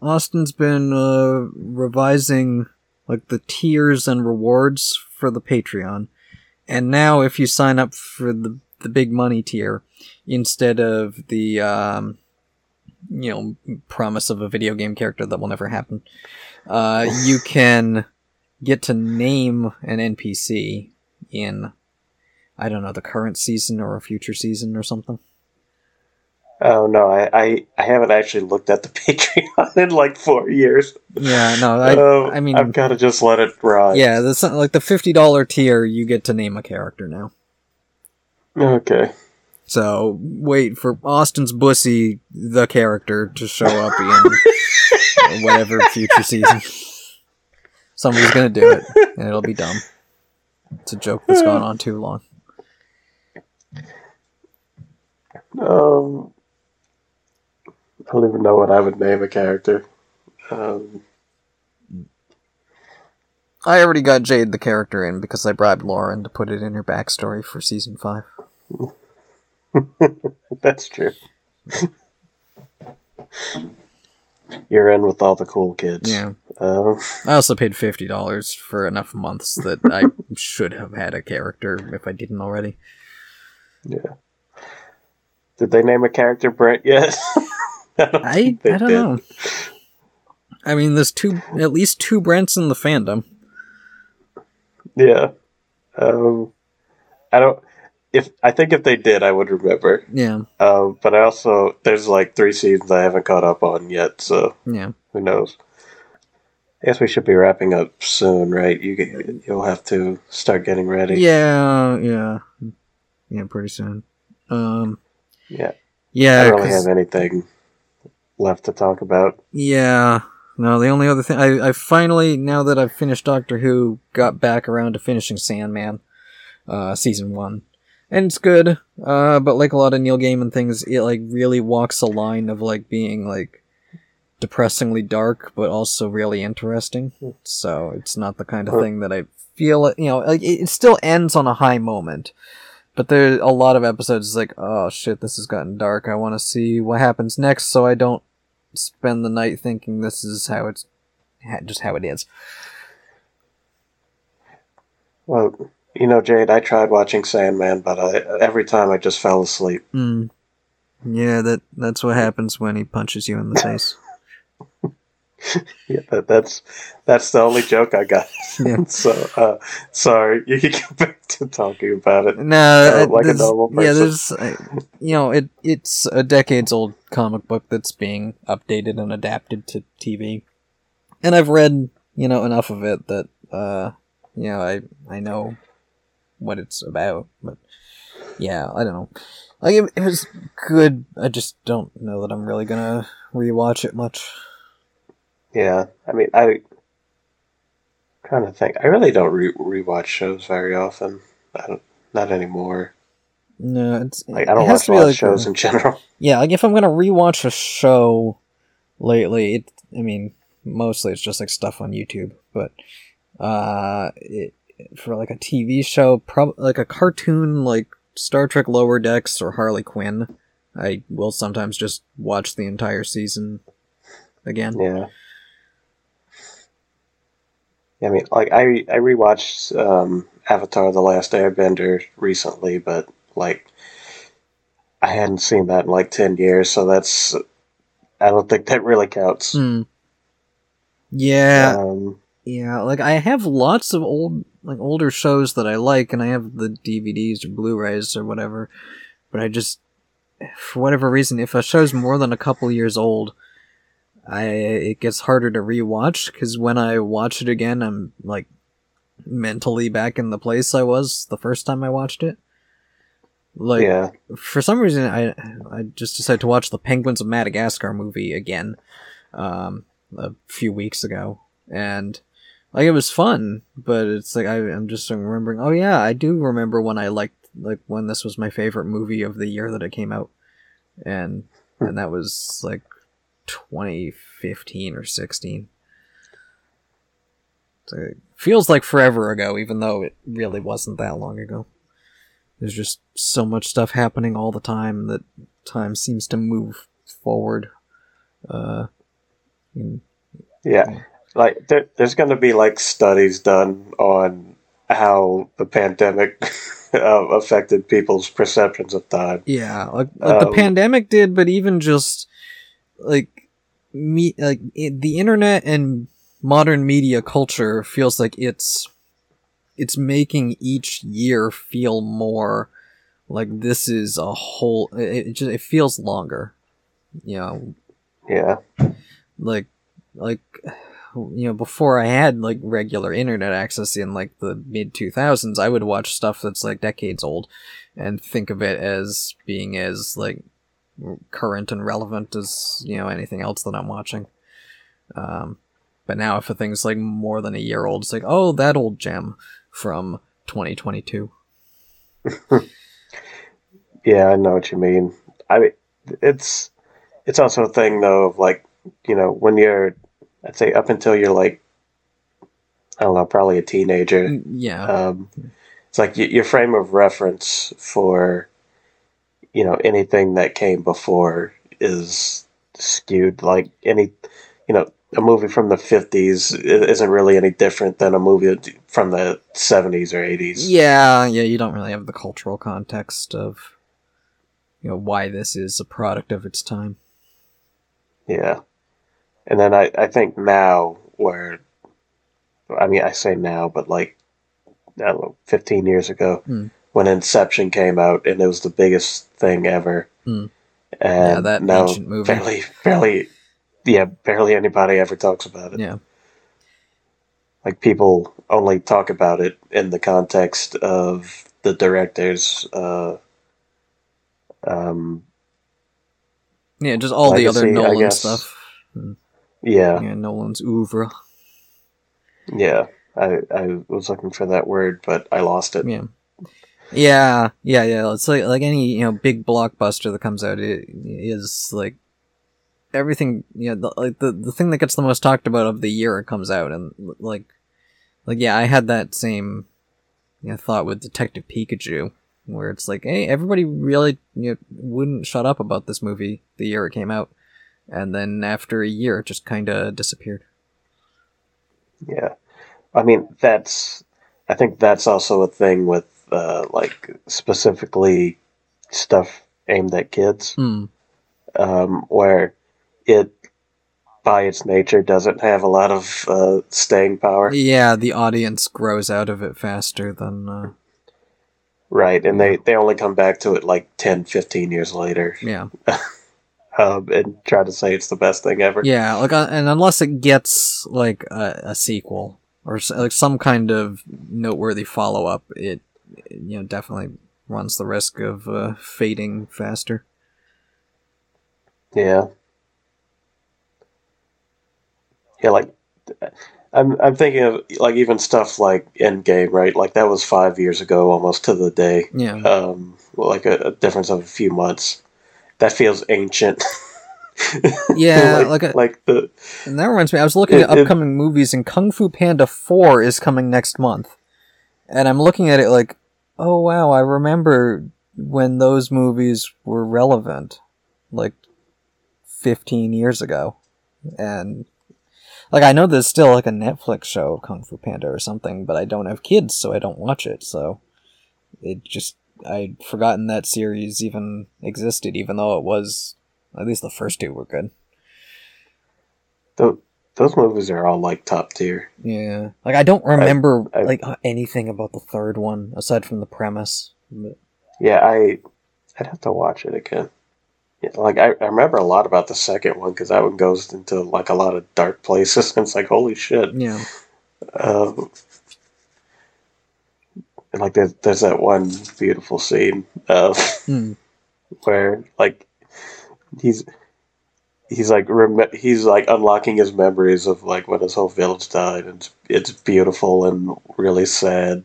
Austin's been uh, revising like the tiers and rewards for the Patreon? And now if you sign up for the, the big money tier instead of the... Um, you know, promise of a video game character that will never happen. Uh, you can get to name an N P C in, I don't know, the current season or a future season or something. Oh, no, I, I, I haven't actually looked at the Patreon in like four years. Yeah, no, I um, I mean... I've got to just let it ride. Yeah, that's not, like the fifty dollars tier, you get to name a character now. Okay. So, wait for Austin's Bussy, the character, to show up in whatever future season. Somebody's gonna do it, and it'll be dumb. It's a joke that's gone on too long. Um, I don't even know what I would name a character. Um, I already got Jade the character in because I bribed Lauren to put it in her backstory for season five. That's true. You're in with all the cool kids. Yeah. Uh, I also paid fifty dollars for enough months that I should have had a character if I didn't already. Yeah. Did they name a character Brent yet? I don't, I, I don't know. I mean, there's two, at least two Brents in the fandom. Yeah. Um, I don't... If I think if they did, I would remember. Yeah. Um, but I also there's like three seasons I haven't caught up on yet, so yeah. Who knows? I guess we should be wrapping up soon, right? You, you'll have to start getting ready. Yeah, yeah. Yeah, pretty soon. Um, yeah. Yeah. I don't really have anything left to talk about. Yeah. No, the only other thing... I, I finally, now that I've finished Doctor Who, got back around to finishing Sandman, uh, Season one. And it's good, uh, but like a lot of Neil Gaiman things, it like really walks a line of like being like depressingly dark, but also really interesting. So it's not the kind of thing that I feel, you know, like it still ends on a high moment. But there's a lot of episodes like, oh shit, this has gotten dark. I want to see what happens next, so I don't spend the night thinking this is how it's just how it is. Well, you know, Jade, I tried watching Sandman, but I, every time I just fell asleep. Mm. Yeah, that that's what happens when he punches you in the face. Yeah, that, that's that's the only joke I got. Yeah. So, uh, sorry, you can get back to talking about it. No, uh, like a normal person. Yeah, there's, uh, you know, it it's a decades-old comic book that's being updated and adapted to T V, and I've read, you know, enough of it that, uh, you know, I I know what it's about. But yeah, I don't know. Like it, it was good. I just don't know that I'm really gonna rewatch it much. Yeah, I mean, I kind of think I really don't re- rewatch shows very often. I don't, not anymore. No, it's like I don't it watch a lot like of shows a, in general. Yeah, like if I'm gonna rewatch a show lately, it, I mean, mostly it's just like stuff on YouTube. But uh, it, for like a T V show, probably like a cartoon, like Star Trek Lower Decks or Harley Quinn, I will sometimes just watch the entire season again. Yeah. I mean, like, I I rewatched um, Avatar The Last Airbender recently, but, like, I hadn't seen that in, like, ten years, so that's... I don't think that really counts. Mm. Yeah. Um, yeah, like, I have lots of old, like, older shows that I like, and I have the D V Ds or Blu-rays or whatever, but I just... For whatever reason, if a show's more than a couple years old... I it gets harder to rewatch because when I watch it again, I'm like mentally back in the place I was the first time I watched it. Like yeah. For some reason, I I just decided to watch the Penguins of Madagascar movie again um, a few weeks ago, and like it was fun, but it's like I, I'm just remembering. Oh yeah, I do remember when I liked like when this was my favorite movie of the year that it came out, and and that was like. twenty fifteen or sixteen. So it feels like forever ago, even though it really wasn't that long ago. There's just so much stuff happening all the time that time seems to move forward. Uh, in, yeah, yeah. Like there, there's going to be like studies done on how the pandemic uh, affected people's perceptions of time. Yeah, like, like um, the pandemic did, but even just. Like me, like it, the internet and modern media culture feels like it's it's making each year feel more like this is a whole. It, it just it feels longer, you know. Yeah. Like, like you know, before I had like regular internet access in like the mid two thousands, I would watch stuff that's like decades old, and think of it as being as like. Current and relevant as you know anything else that I'm watching, um, but now if a thing's like more than a year old, it's like oh that old gem from twenty twenty-two. Yeah, I know what you mean. I mean, it's it's also a thing though of like you know when you're I'd say up until you're like I don't know probably a teenager. Yeah, um, it's like your frame of reference for. You know, anything that came before is skewed. Like any, you know, a movie from the fifties isn't really any different than a movie from the seventies or eighties. Yeah, yeah, you don't really have the cultural context of, you know, why this is a product of its time. Yeah. And then I, I think now where, I mean, I say now, but like, I don't know, fifteen years ago, mm. when Inception came out, and it was the biggest thing ever. Mm. And yeah, that now ancient movie. Barely, barely, yeah, barely anybody ever talks about it. Yeah, like people only talk about it in the context of the director's uh, um, yeah, just all legacy, the other Nolan stuff. Yeah, yeah, Nolan's oeuvre. Yeah, I I was looking for that word, but I lost it. Yeah, yeah, yeah, yeah. It's like like any you know big blockbuster that comes out, it, it is like everything. Yeah, you know, like the the thing that gets the most talked about of the year it comes out, and like like yeah, I had that same you know, thought with Detective Pikachu, where it's like, hey, everybody really you know, wouldn't shut up about this movie the year it came out, and then after a year, it just kind of disappeared. Yeah, I mean that's. I think that's also a thing with uh, like specifically stuff aimed at kids, mm. um, where it by its nature doesn't have a lot of uh, staying power. Yeah, the audience grows out of it faster than. Uh... Right, and they, they only come back to it like ten, fifteen years later. Yeah. Um, and try to say it's the best thing ever. Yeah, like, uh, and unless it gets like a, a sequel or like some kind of noteworthy follow-up, it, it you know definitely runs the risk of uh, fading faster. Yeah. Yeah, like I'm I'm thinking of like even stuff like Endgame, right? Like that was five years ago, almost to the day. Yeah. Um, like a, a difference of a few months. That feels ancient. Yeah, like, like, a, like the. And that reminds me, I was looking it, at upcoming it, movies, and Kung Fu Panda four is coming next month, and I'm looking at it like, oh wow, I remember when those movies were relevant, like fifteen years ago, and like I know there's still like a Netflix show, Kung Fu Panda or something, but I don't have kids, so I don't watch it. So it just. I'd forgotten that series even existed, even though it was at least the first two were good. Those, those movies are all like top tier. Yeah, like I don't remember I, I, like anything about the third one aside from the premise. Yeah, I I'd have to watch it again. Yeah, like I, I remember a lot about the second one because that one goes into like a lot of dark places, and it's like holy shit. Yeah. Um, Like there's, there's that one beautiful scene of mm. where like he's he's like rem- he's like unlocking his memories of like when his whole village died, and it's, it's beautiful and really sad.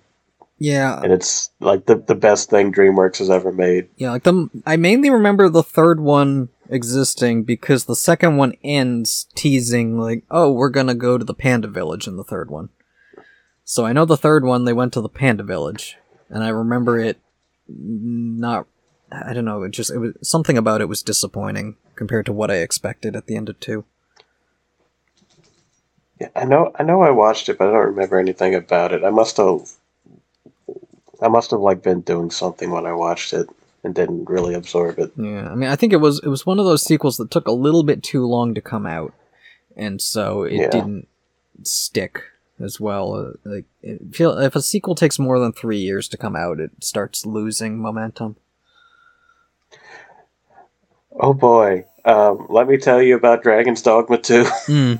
Yeah, and it's like the the best thing DreamWorks has ever made. Yeah, like the I mainly remember the third one existing because the second one ends teasing like, oh, we're gonna go to the Panda Village in the third one. So I know the third one, they went to the Panda Village, and I remember it not, I don't know, it just, it was, something about it was disappointing compared to what I expected at the end of two. Yeah, I know, I know I watched it, but I don't remember anything about it. I must have, I must have, like, been doing something when I watched it and didn't really absorb it. Yeah, I mean, I think it was, it was one of those sequels that took a little bit too long to come out, and so it yeah. didn't stick. As well, like it feel if a sequel takes more than three years to come out, it starts losing momentum. Oh boy! Um, let me tell you about Dragon's Dogma two. Mm.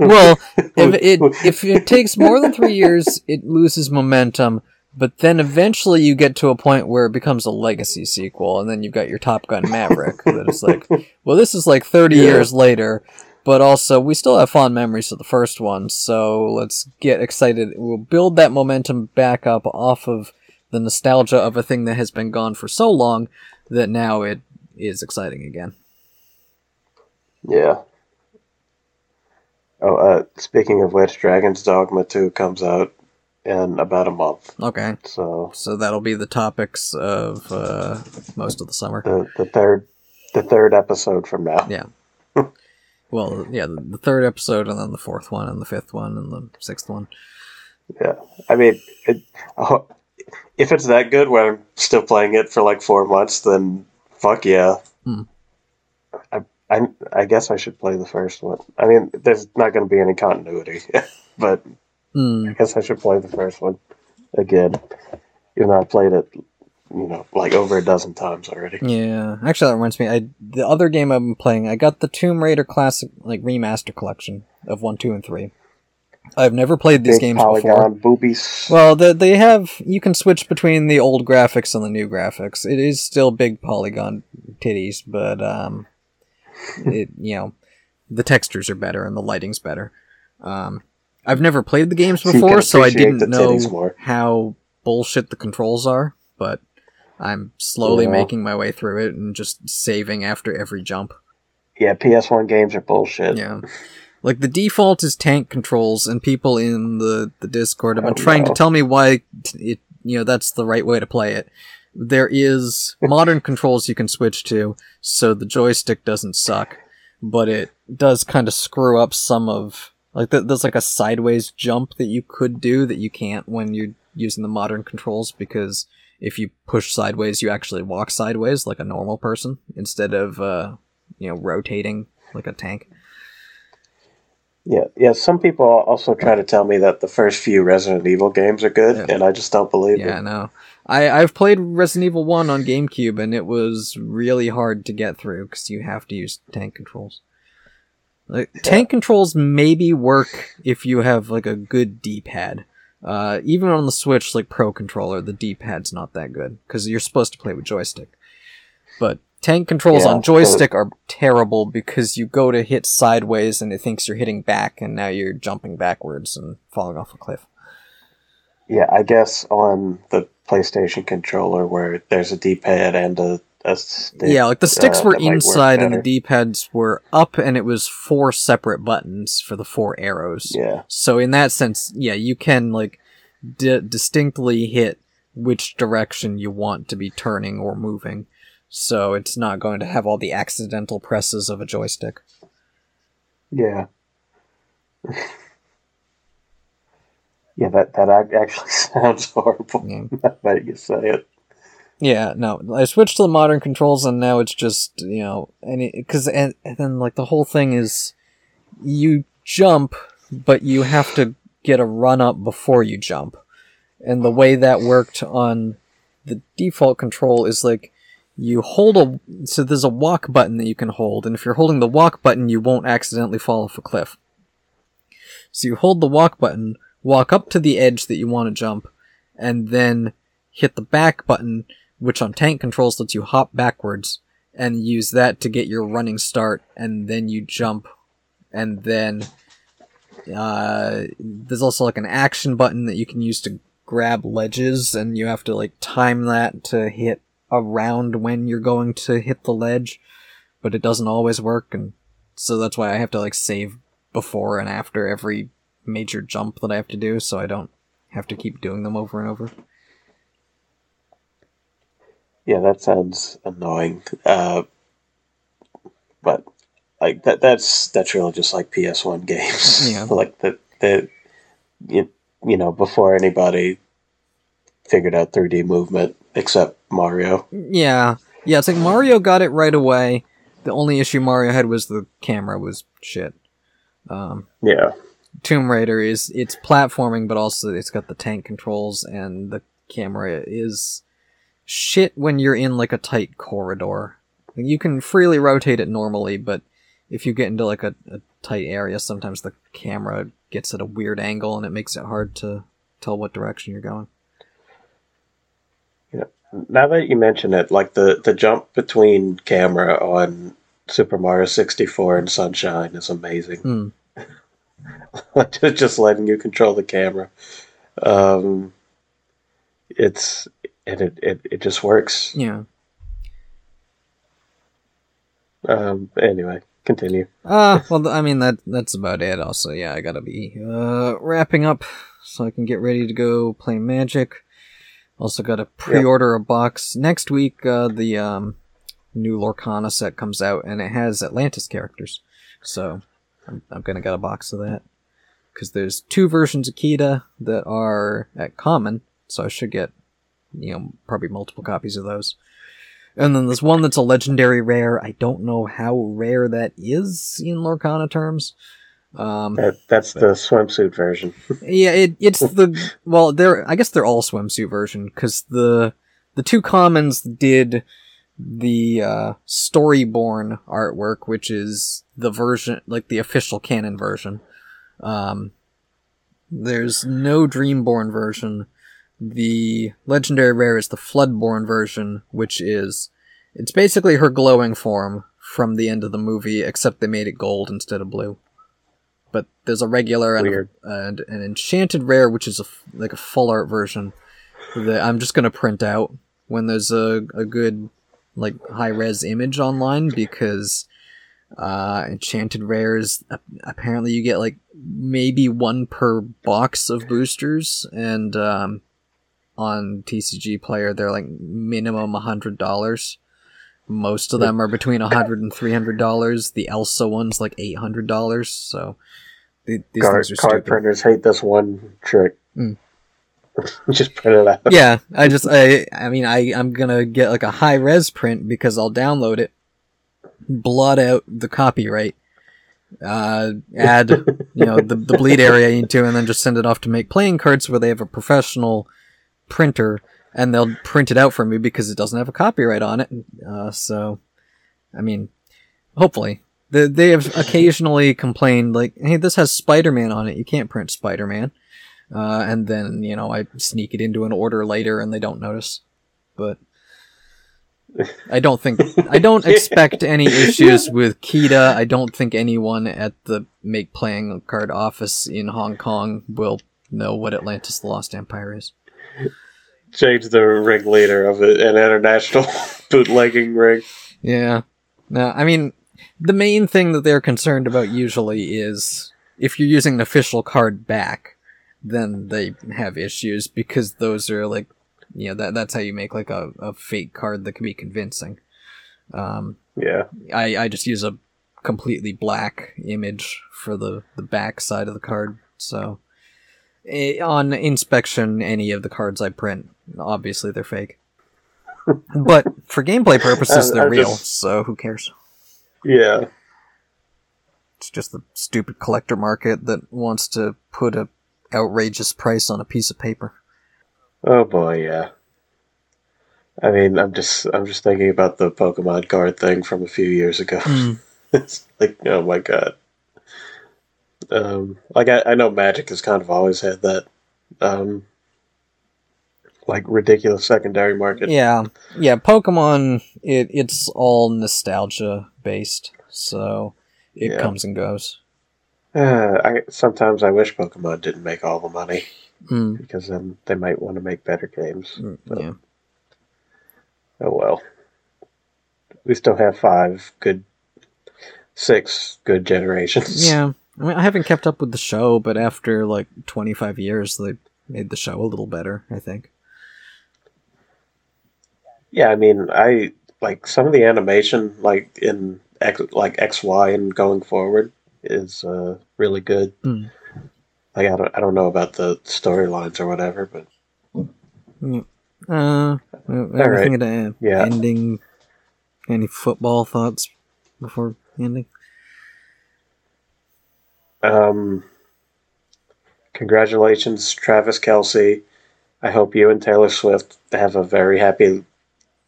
Well, if it if it takes more than three years, it loses momentum. But then eventually, you get to a point where it becomes a legacy sequel, and then you've got your Top Gun Maverick. That is like, well, this is like thirty yeah. years later. But also, we still have fond memories of the first one, so let's get excited. We'll build that momentum back up off of the nostalgia of a thing that has been gone for so long that now it is exciting again. Yeah. Oh, uh, speaking of which, Dragon's Dogma two comes out in about a month. Okay. So so that'll be the topics of uh, most of the summer. The, the third, the third episode from now. Yeah. Well, yeah, the third episode, and then the fourth one, and the fifth one, and the sixth one. Yeah, I mean, it, oh, if it's that good when I'm still playing it for like four months, then fuck yeah. Hmm. I, I, I guess I should play the first one. I mean, there's not going to be any continuity, but hmm. I guess I should play the first one again, even though I played it. You know, like over a dozen times already. Yeah, actually, that reminds me. I the other game I've been playing. I got the Tomb Raider Classic like Remaster Collection of one, two, and three, I've never played these games before. Big polygon boobies. Well, the, they have... You can switch between the old graphics and the new graphics. It is still big polygon titties, but, um... it, you know, the textures are better and the lighting's better. Um, I've never played the games before, so, so I didn't know how bullshit the controls are, but I'm slowly yeah. making my way through it and just saving after every jump. Yeah, P S one games are bullshit. Yeah. Like, the default is tank controls, and people in the, the Discord have been trying know. to tell me why, it, you know, that's the right way to play it. There is modern controls you can switch to, so the joystick doesn't suck, but it does kind of screw up some of... Like, th- there's like a sideways jump that you could do that you can't when you're using the modern controls, because if you push sideways, you actually walk sideways like a normal person, instead of, uh, you know, rotating like a tank. Yeah, yeah. Some people also try to tell me that the first few Resident Evil games are good, yeah. and I just don't believe yeah, it. Yeah, no. I, I've played Resident Evil one on GameCube, and it was really hard to get through, because you have to use tank controls. Like, yeah. Tank controls maybe work if you have, like, a good D-pad. Uh, even on the Switch, like, Pro Controller, the D-pad's not that good, because you're supposed to play with joystick. But... Tank controls yeah, on joystick are terrible because you go to hit sideways and it thinks you're hitting back, and now you're jumping backwards and falling off a cliff. Yeah, I guess on the PlayStation controller where there's a D-pad and a... a stick, yeah, like the sticks uh, were inside and the D-pads were up, and it was four separate buttons for the four arrows. Yeah. So in that sense, yeah, you can like d- distinctly hit which direction you want to be turning or moving. So it's not going to have all the accidental presses of a joystick. Yeah. yeah, that, that actually sounds horrible. Yeah. Now you say it. Yeah, no. I switched to the modern controls, and now it's just, you know... and it, 'cause, and, and then, like, the whole thing is... You jump, but you have to get a run-up before you jump. And the way that worked on the default control is, like... You hold a... So there's a walk button that you can hold, and if you're holding the walk button, you won't accidentally fall off a cliff. So you hold the walk button, walk up to the edge that you want to jump, and then hit the back button, which on tank controls lets you hop backwards, and use that to get your running start, and then you jump, and then... Uh, there's also, like, an action button that you can use to grab ledges, and you have to, like, time that to hit around when you're going to hit the ledge, but it doesn't always work, and so that's why I have to like save before and after every major jump that I have to do, so I don't have to keep doing them over and over. Yeah, that sounds annoying. Uh, but like that that's that's really just like P S one games. Yeah. Like that that you, you know, before anybody figured out three D movement except Mario. Yeah. Yeah, it's like Mario got it right away. The only issue Mario had was the camera was shit. Um, yeah. Tomb Raider is, it's platforming, but also it's got the tank controls, and the camera is shit when you're in like a tight corridor. You can freely rotate it normally, but if you get into like a, a tight area, sometimes the camera gets at a weird angle and it makes it hard to tell what direction you're going. Now that you mention it, like the, the jump between camera on Super Mario sixty-four and Sunshine is amazing. Mm. Just letting you control the camera. Um, it's and it, it, it just works. Yeah. Um. Anyway, continue. Uh, well, I mean, that that's about it. Also, yeah, I gotta be uh, wrapping up so I can get ready to go play Magic. Also got to pre-order yep. a box. Next week, uh, the um, new Lorcana set comes out, and it has Atlantis characters. So I'm, I'm going to get a box of that. Because there's two versions of Kida that are at common, so I should get, you know, probably multiple copies of those. And then there's one that's a legendary rare. I don't know how rare that is in Lorcana terms. Um, that, that's the swimsuit version. yeah, it, it's the well. They're I guess they're all swimsuit version because the the two commons did the uh, Storyborn artwork, which is the version like the official canon version, um, There's no Dreamborn version. The legendary rare is the Floodborn version, which is... It's basically her glowing form from the end of the movie, except they made it gold instead of blue. But there's a regular and, and an enchanted rare, which is a, like a full art version that I'm just going to print out when there's a, a good like high-res image online, because uh, enchanted rares, apparently you get like maybe one per box of boosters, and um, on T C G Player they're like minimum one hundred dollars. Most of them are between one hundred dollars and three hundred dollars. The Elsa one's like eight hundred dollars, so th- these Guard, things are card stupid. Printers hate this one trick. Mm. Just print it out. Yeah, I just, I I mean, I, I'm gonna get like a high-res print because I'll download it, blot out the copyright, uh, add, you know, the, the bleed area into, and then just send it off to Make Playing Cards, where they have a professional printer, and they'll print it out for me because it doesn't have a copyright on it. Uh, so, I mean, hopefully. They, they have occasionally complained, like, hey, this has Spider-Man on it, you can't print Spider-Man. Uh, and then, you know, I sneak it into an order later and they don't notice. But I don't think, I don't expect any issues with Kita. I don't think anyone at the Make Playing Card office in Hong Kong will know what Atlantis the Lost Empire is. James, the ringleader of an international bootlegging ring. Yeah. No, I mean, the main thing that they're concerned about usually is if you're using an official card back, then they have issues, because those are like, you know, that that's how you make like a, a fake card that can be convincing. Um, yeah. I, I just use a completely black image for the, the back side of the card. So it, on inspection, any of the cards I print, obviously they're fake. But for gameplay purposes, they're I, I real, just... so who cares? Yeah. It's just the stupid collector market that wants to put a outrageous price on a piece of paper. Oh boy, yeah. I mean, I'm just I'm just thinking about the Pokemon card thing from a few years ago. Mm. It's like, oh my god. Um, like I, I know Magic has kind of always had that, um, like ridiculous secondary market. Yeah, yeah. Pokemon, it it's all nostalgia based, so it yeah. comes and goes. Uh, I sometimes I wish Pokemon didn't make all the money, mm. because then they might want to make better games. Mm, yeah. Oh well. We still have five good, six good generations. Yeah, I mean, I haven't kept up with the show, but after like twenty-five years, they made the show a little better, I think. Yeah, I mean, I like some of the animation, like in X, like X Y and going forward, is uh, really good. Mm. Like, I don't, I don't know about the storylines or whatever, but uh, everything right. at, uh, yeah. ending. Any football thoughts before ending? Um, congratulations, Travis Kelce. I hope you and Taylor Swift have a very happy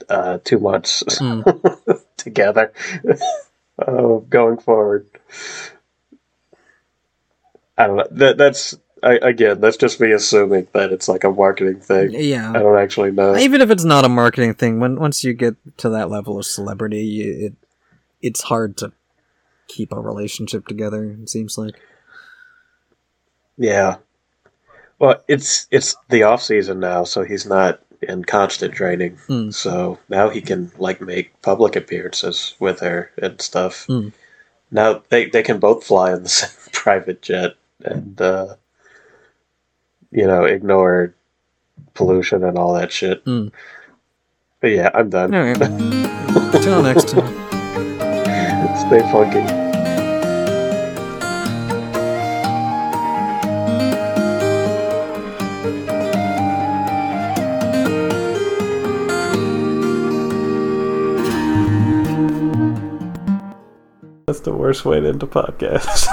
uh, two months mm. together. Oh, going forward. I don't know. That, that's, I, again, that's just me assuming that it's like a marketing thing. Yeah. I don't actually know. Even if it's not a marketing thing, when once you get to that level of celebrity, you, it it's hard to keep a relationship together, it seems like. Yeah. Well, it's it's the off season now, so he's not in constant training. Mm. So now he can like make public appearances with her and stuff. Mm. Now they, they can both fly in the same private jet and, uh, you know, ignore pollution and all that shit. Mm. But yeah, I'm done. All right. Until next time. Stay funky. The worst way to end a podcast.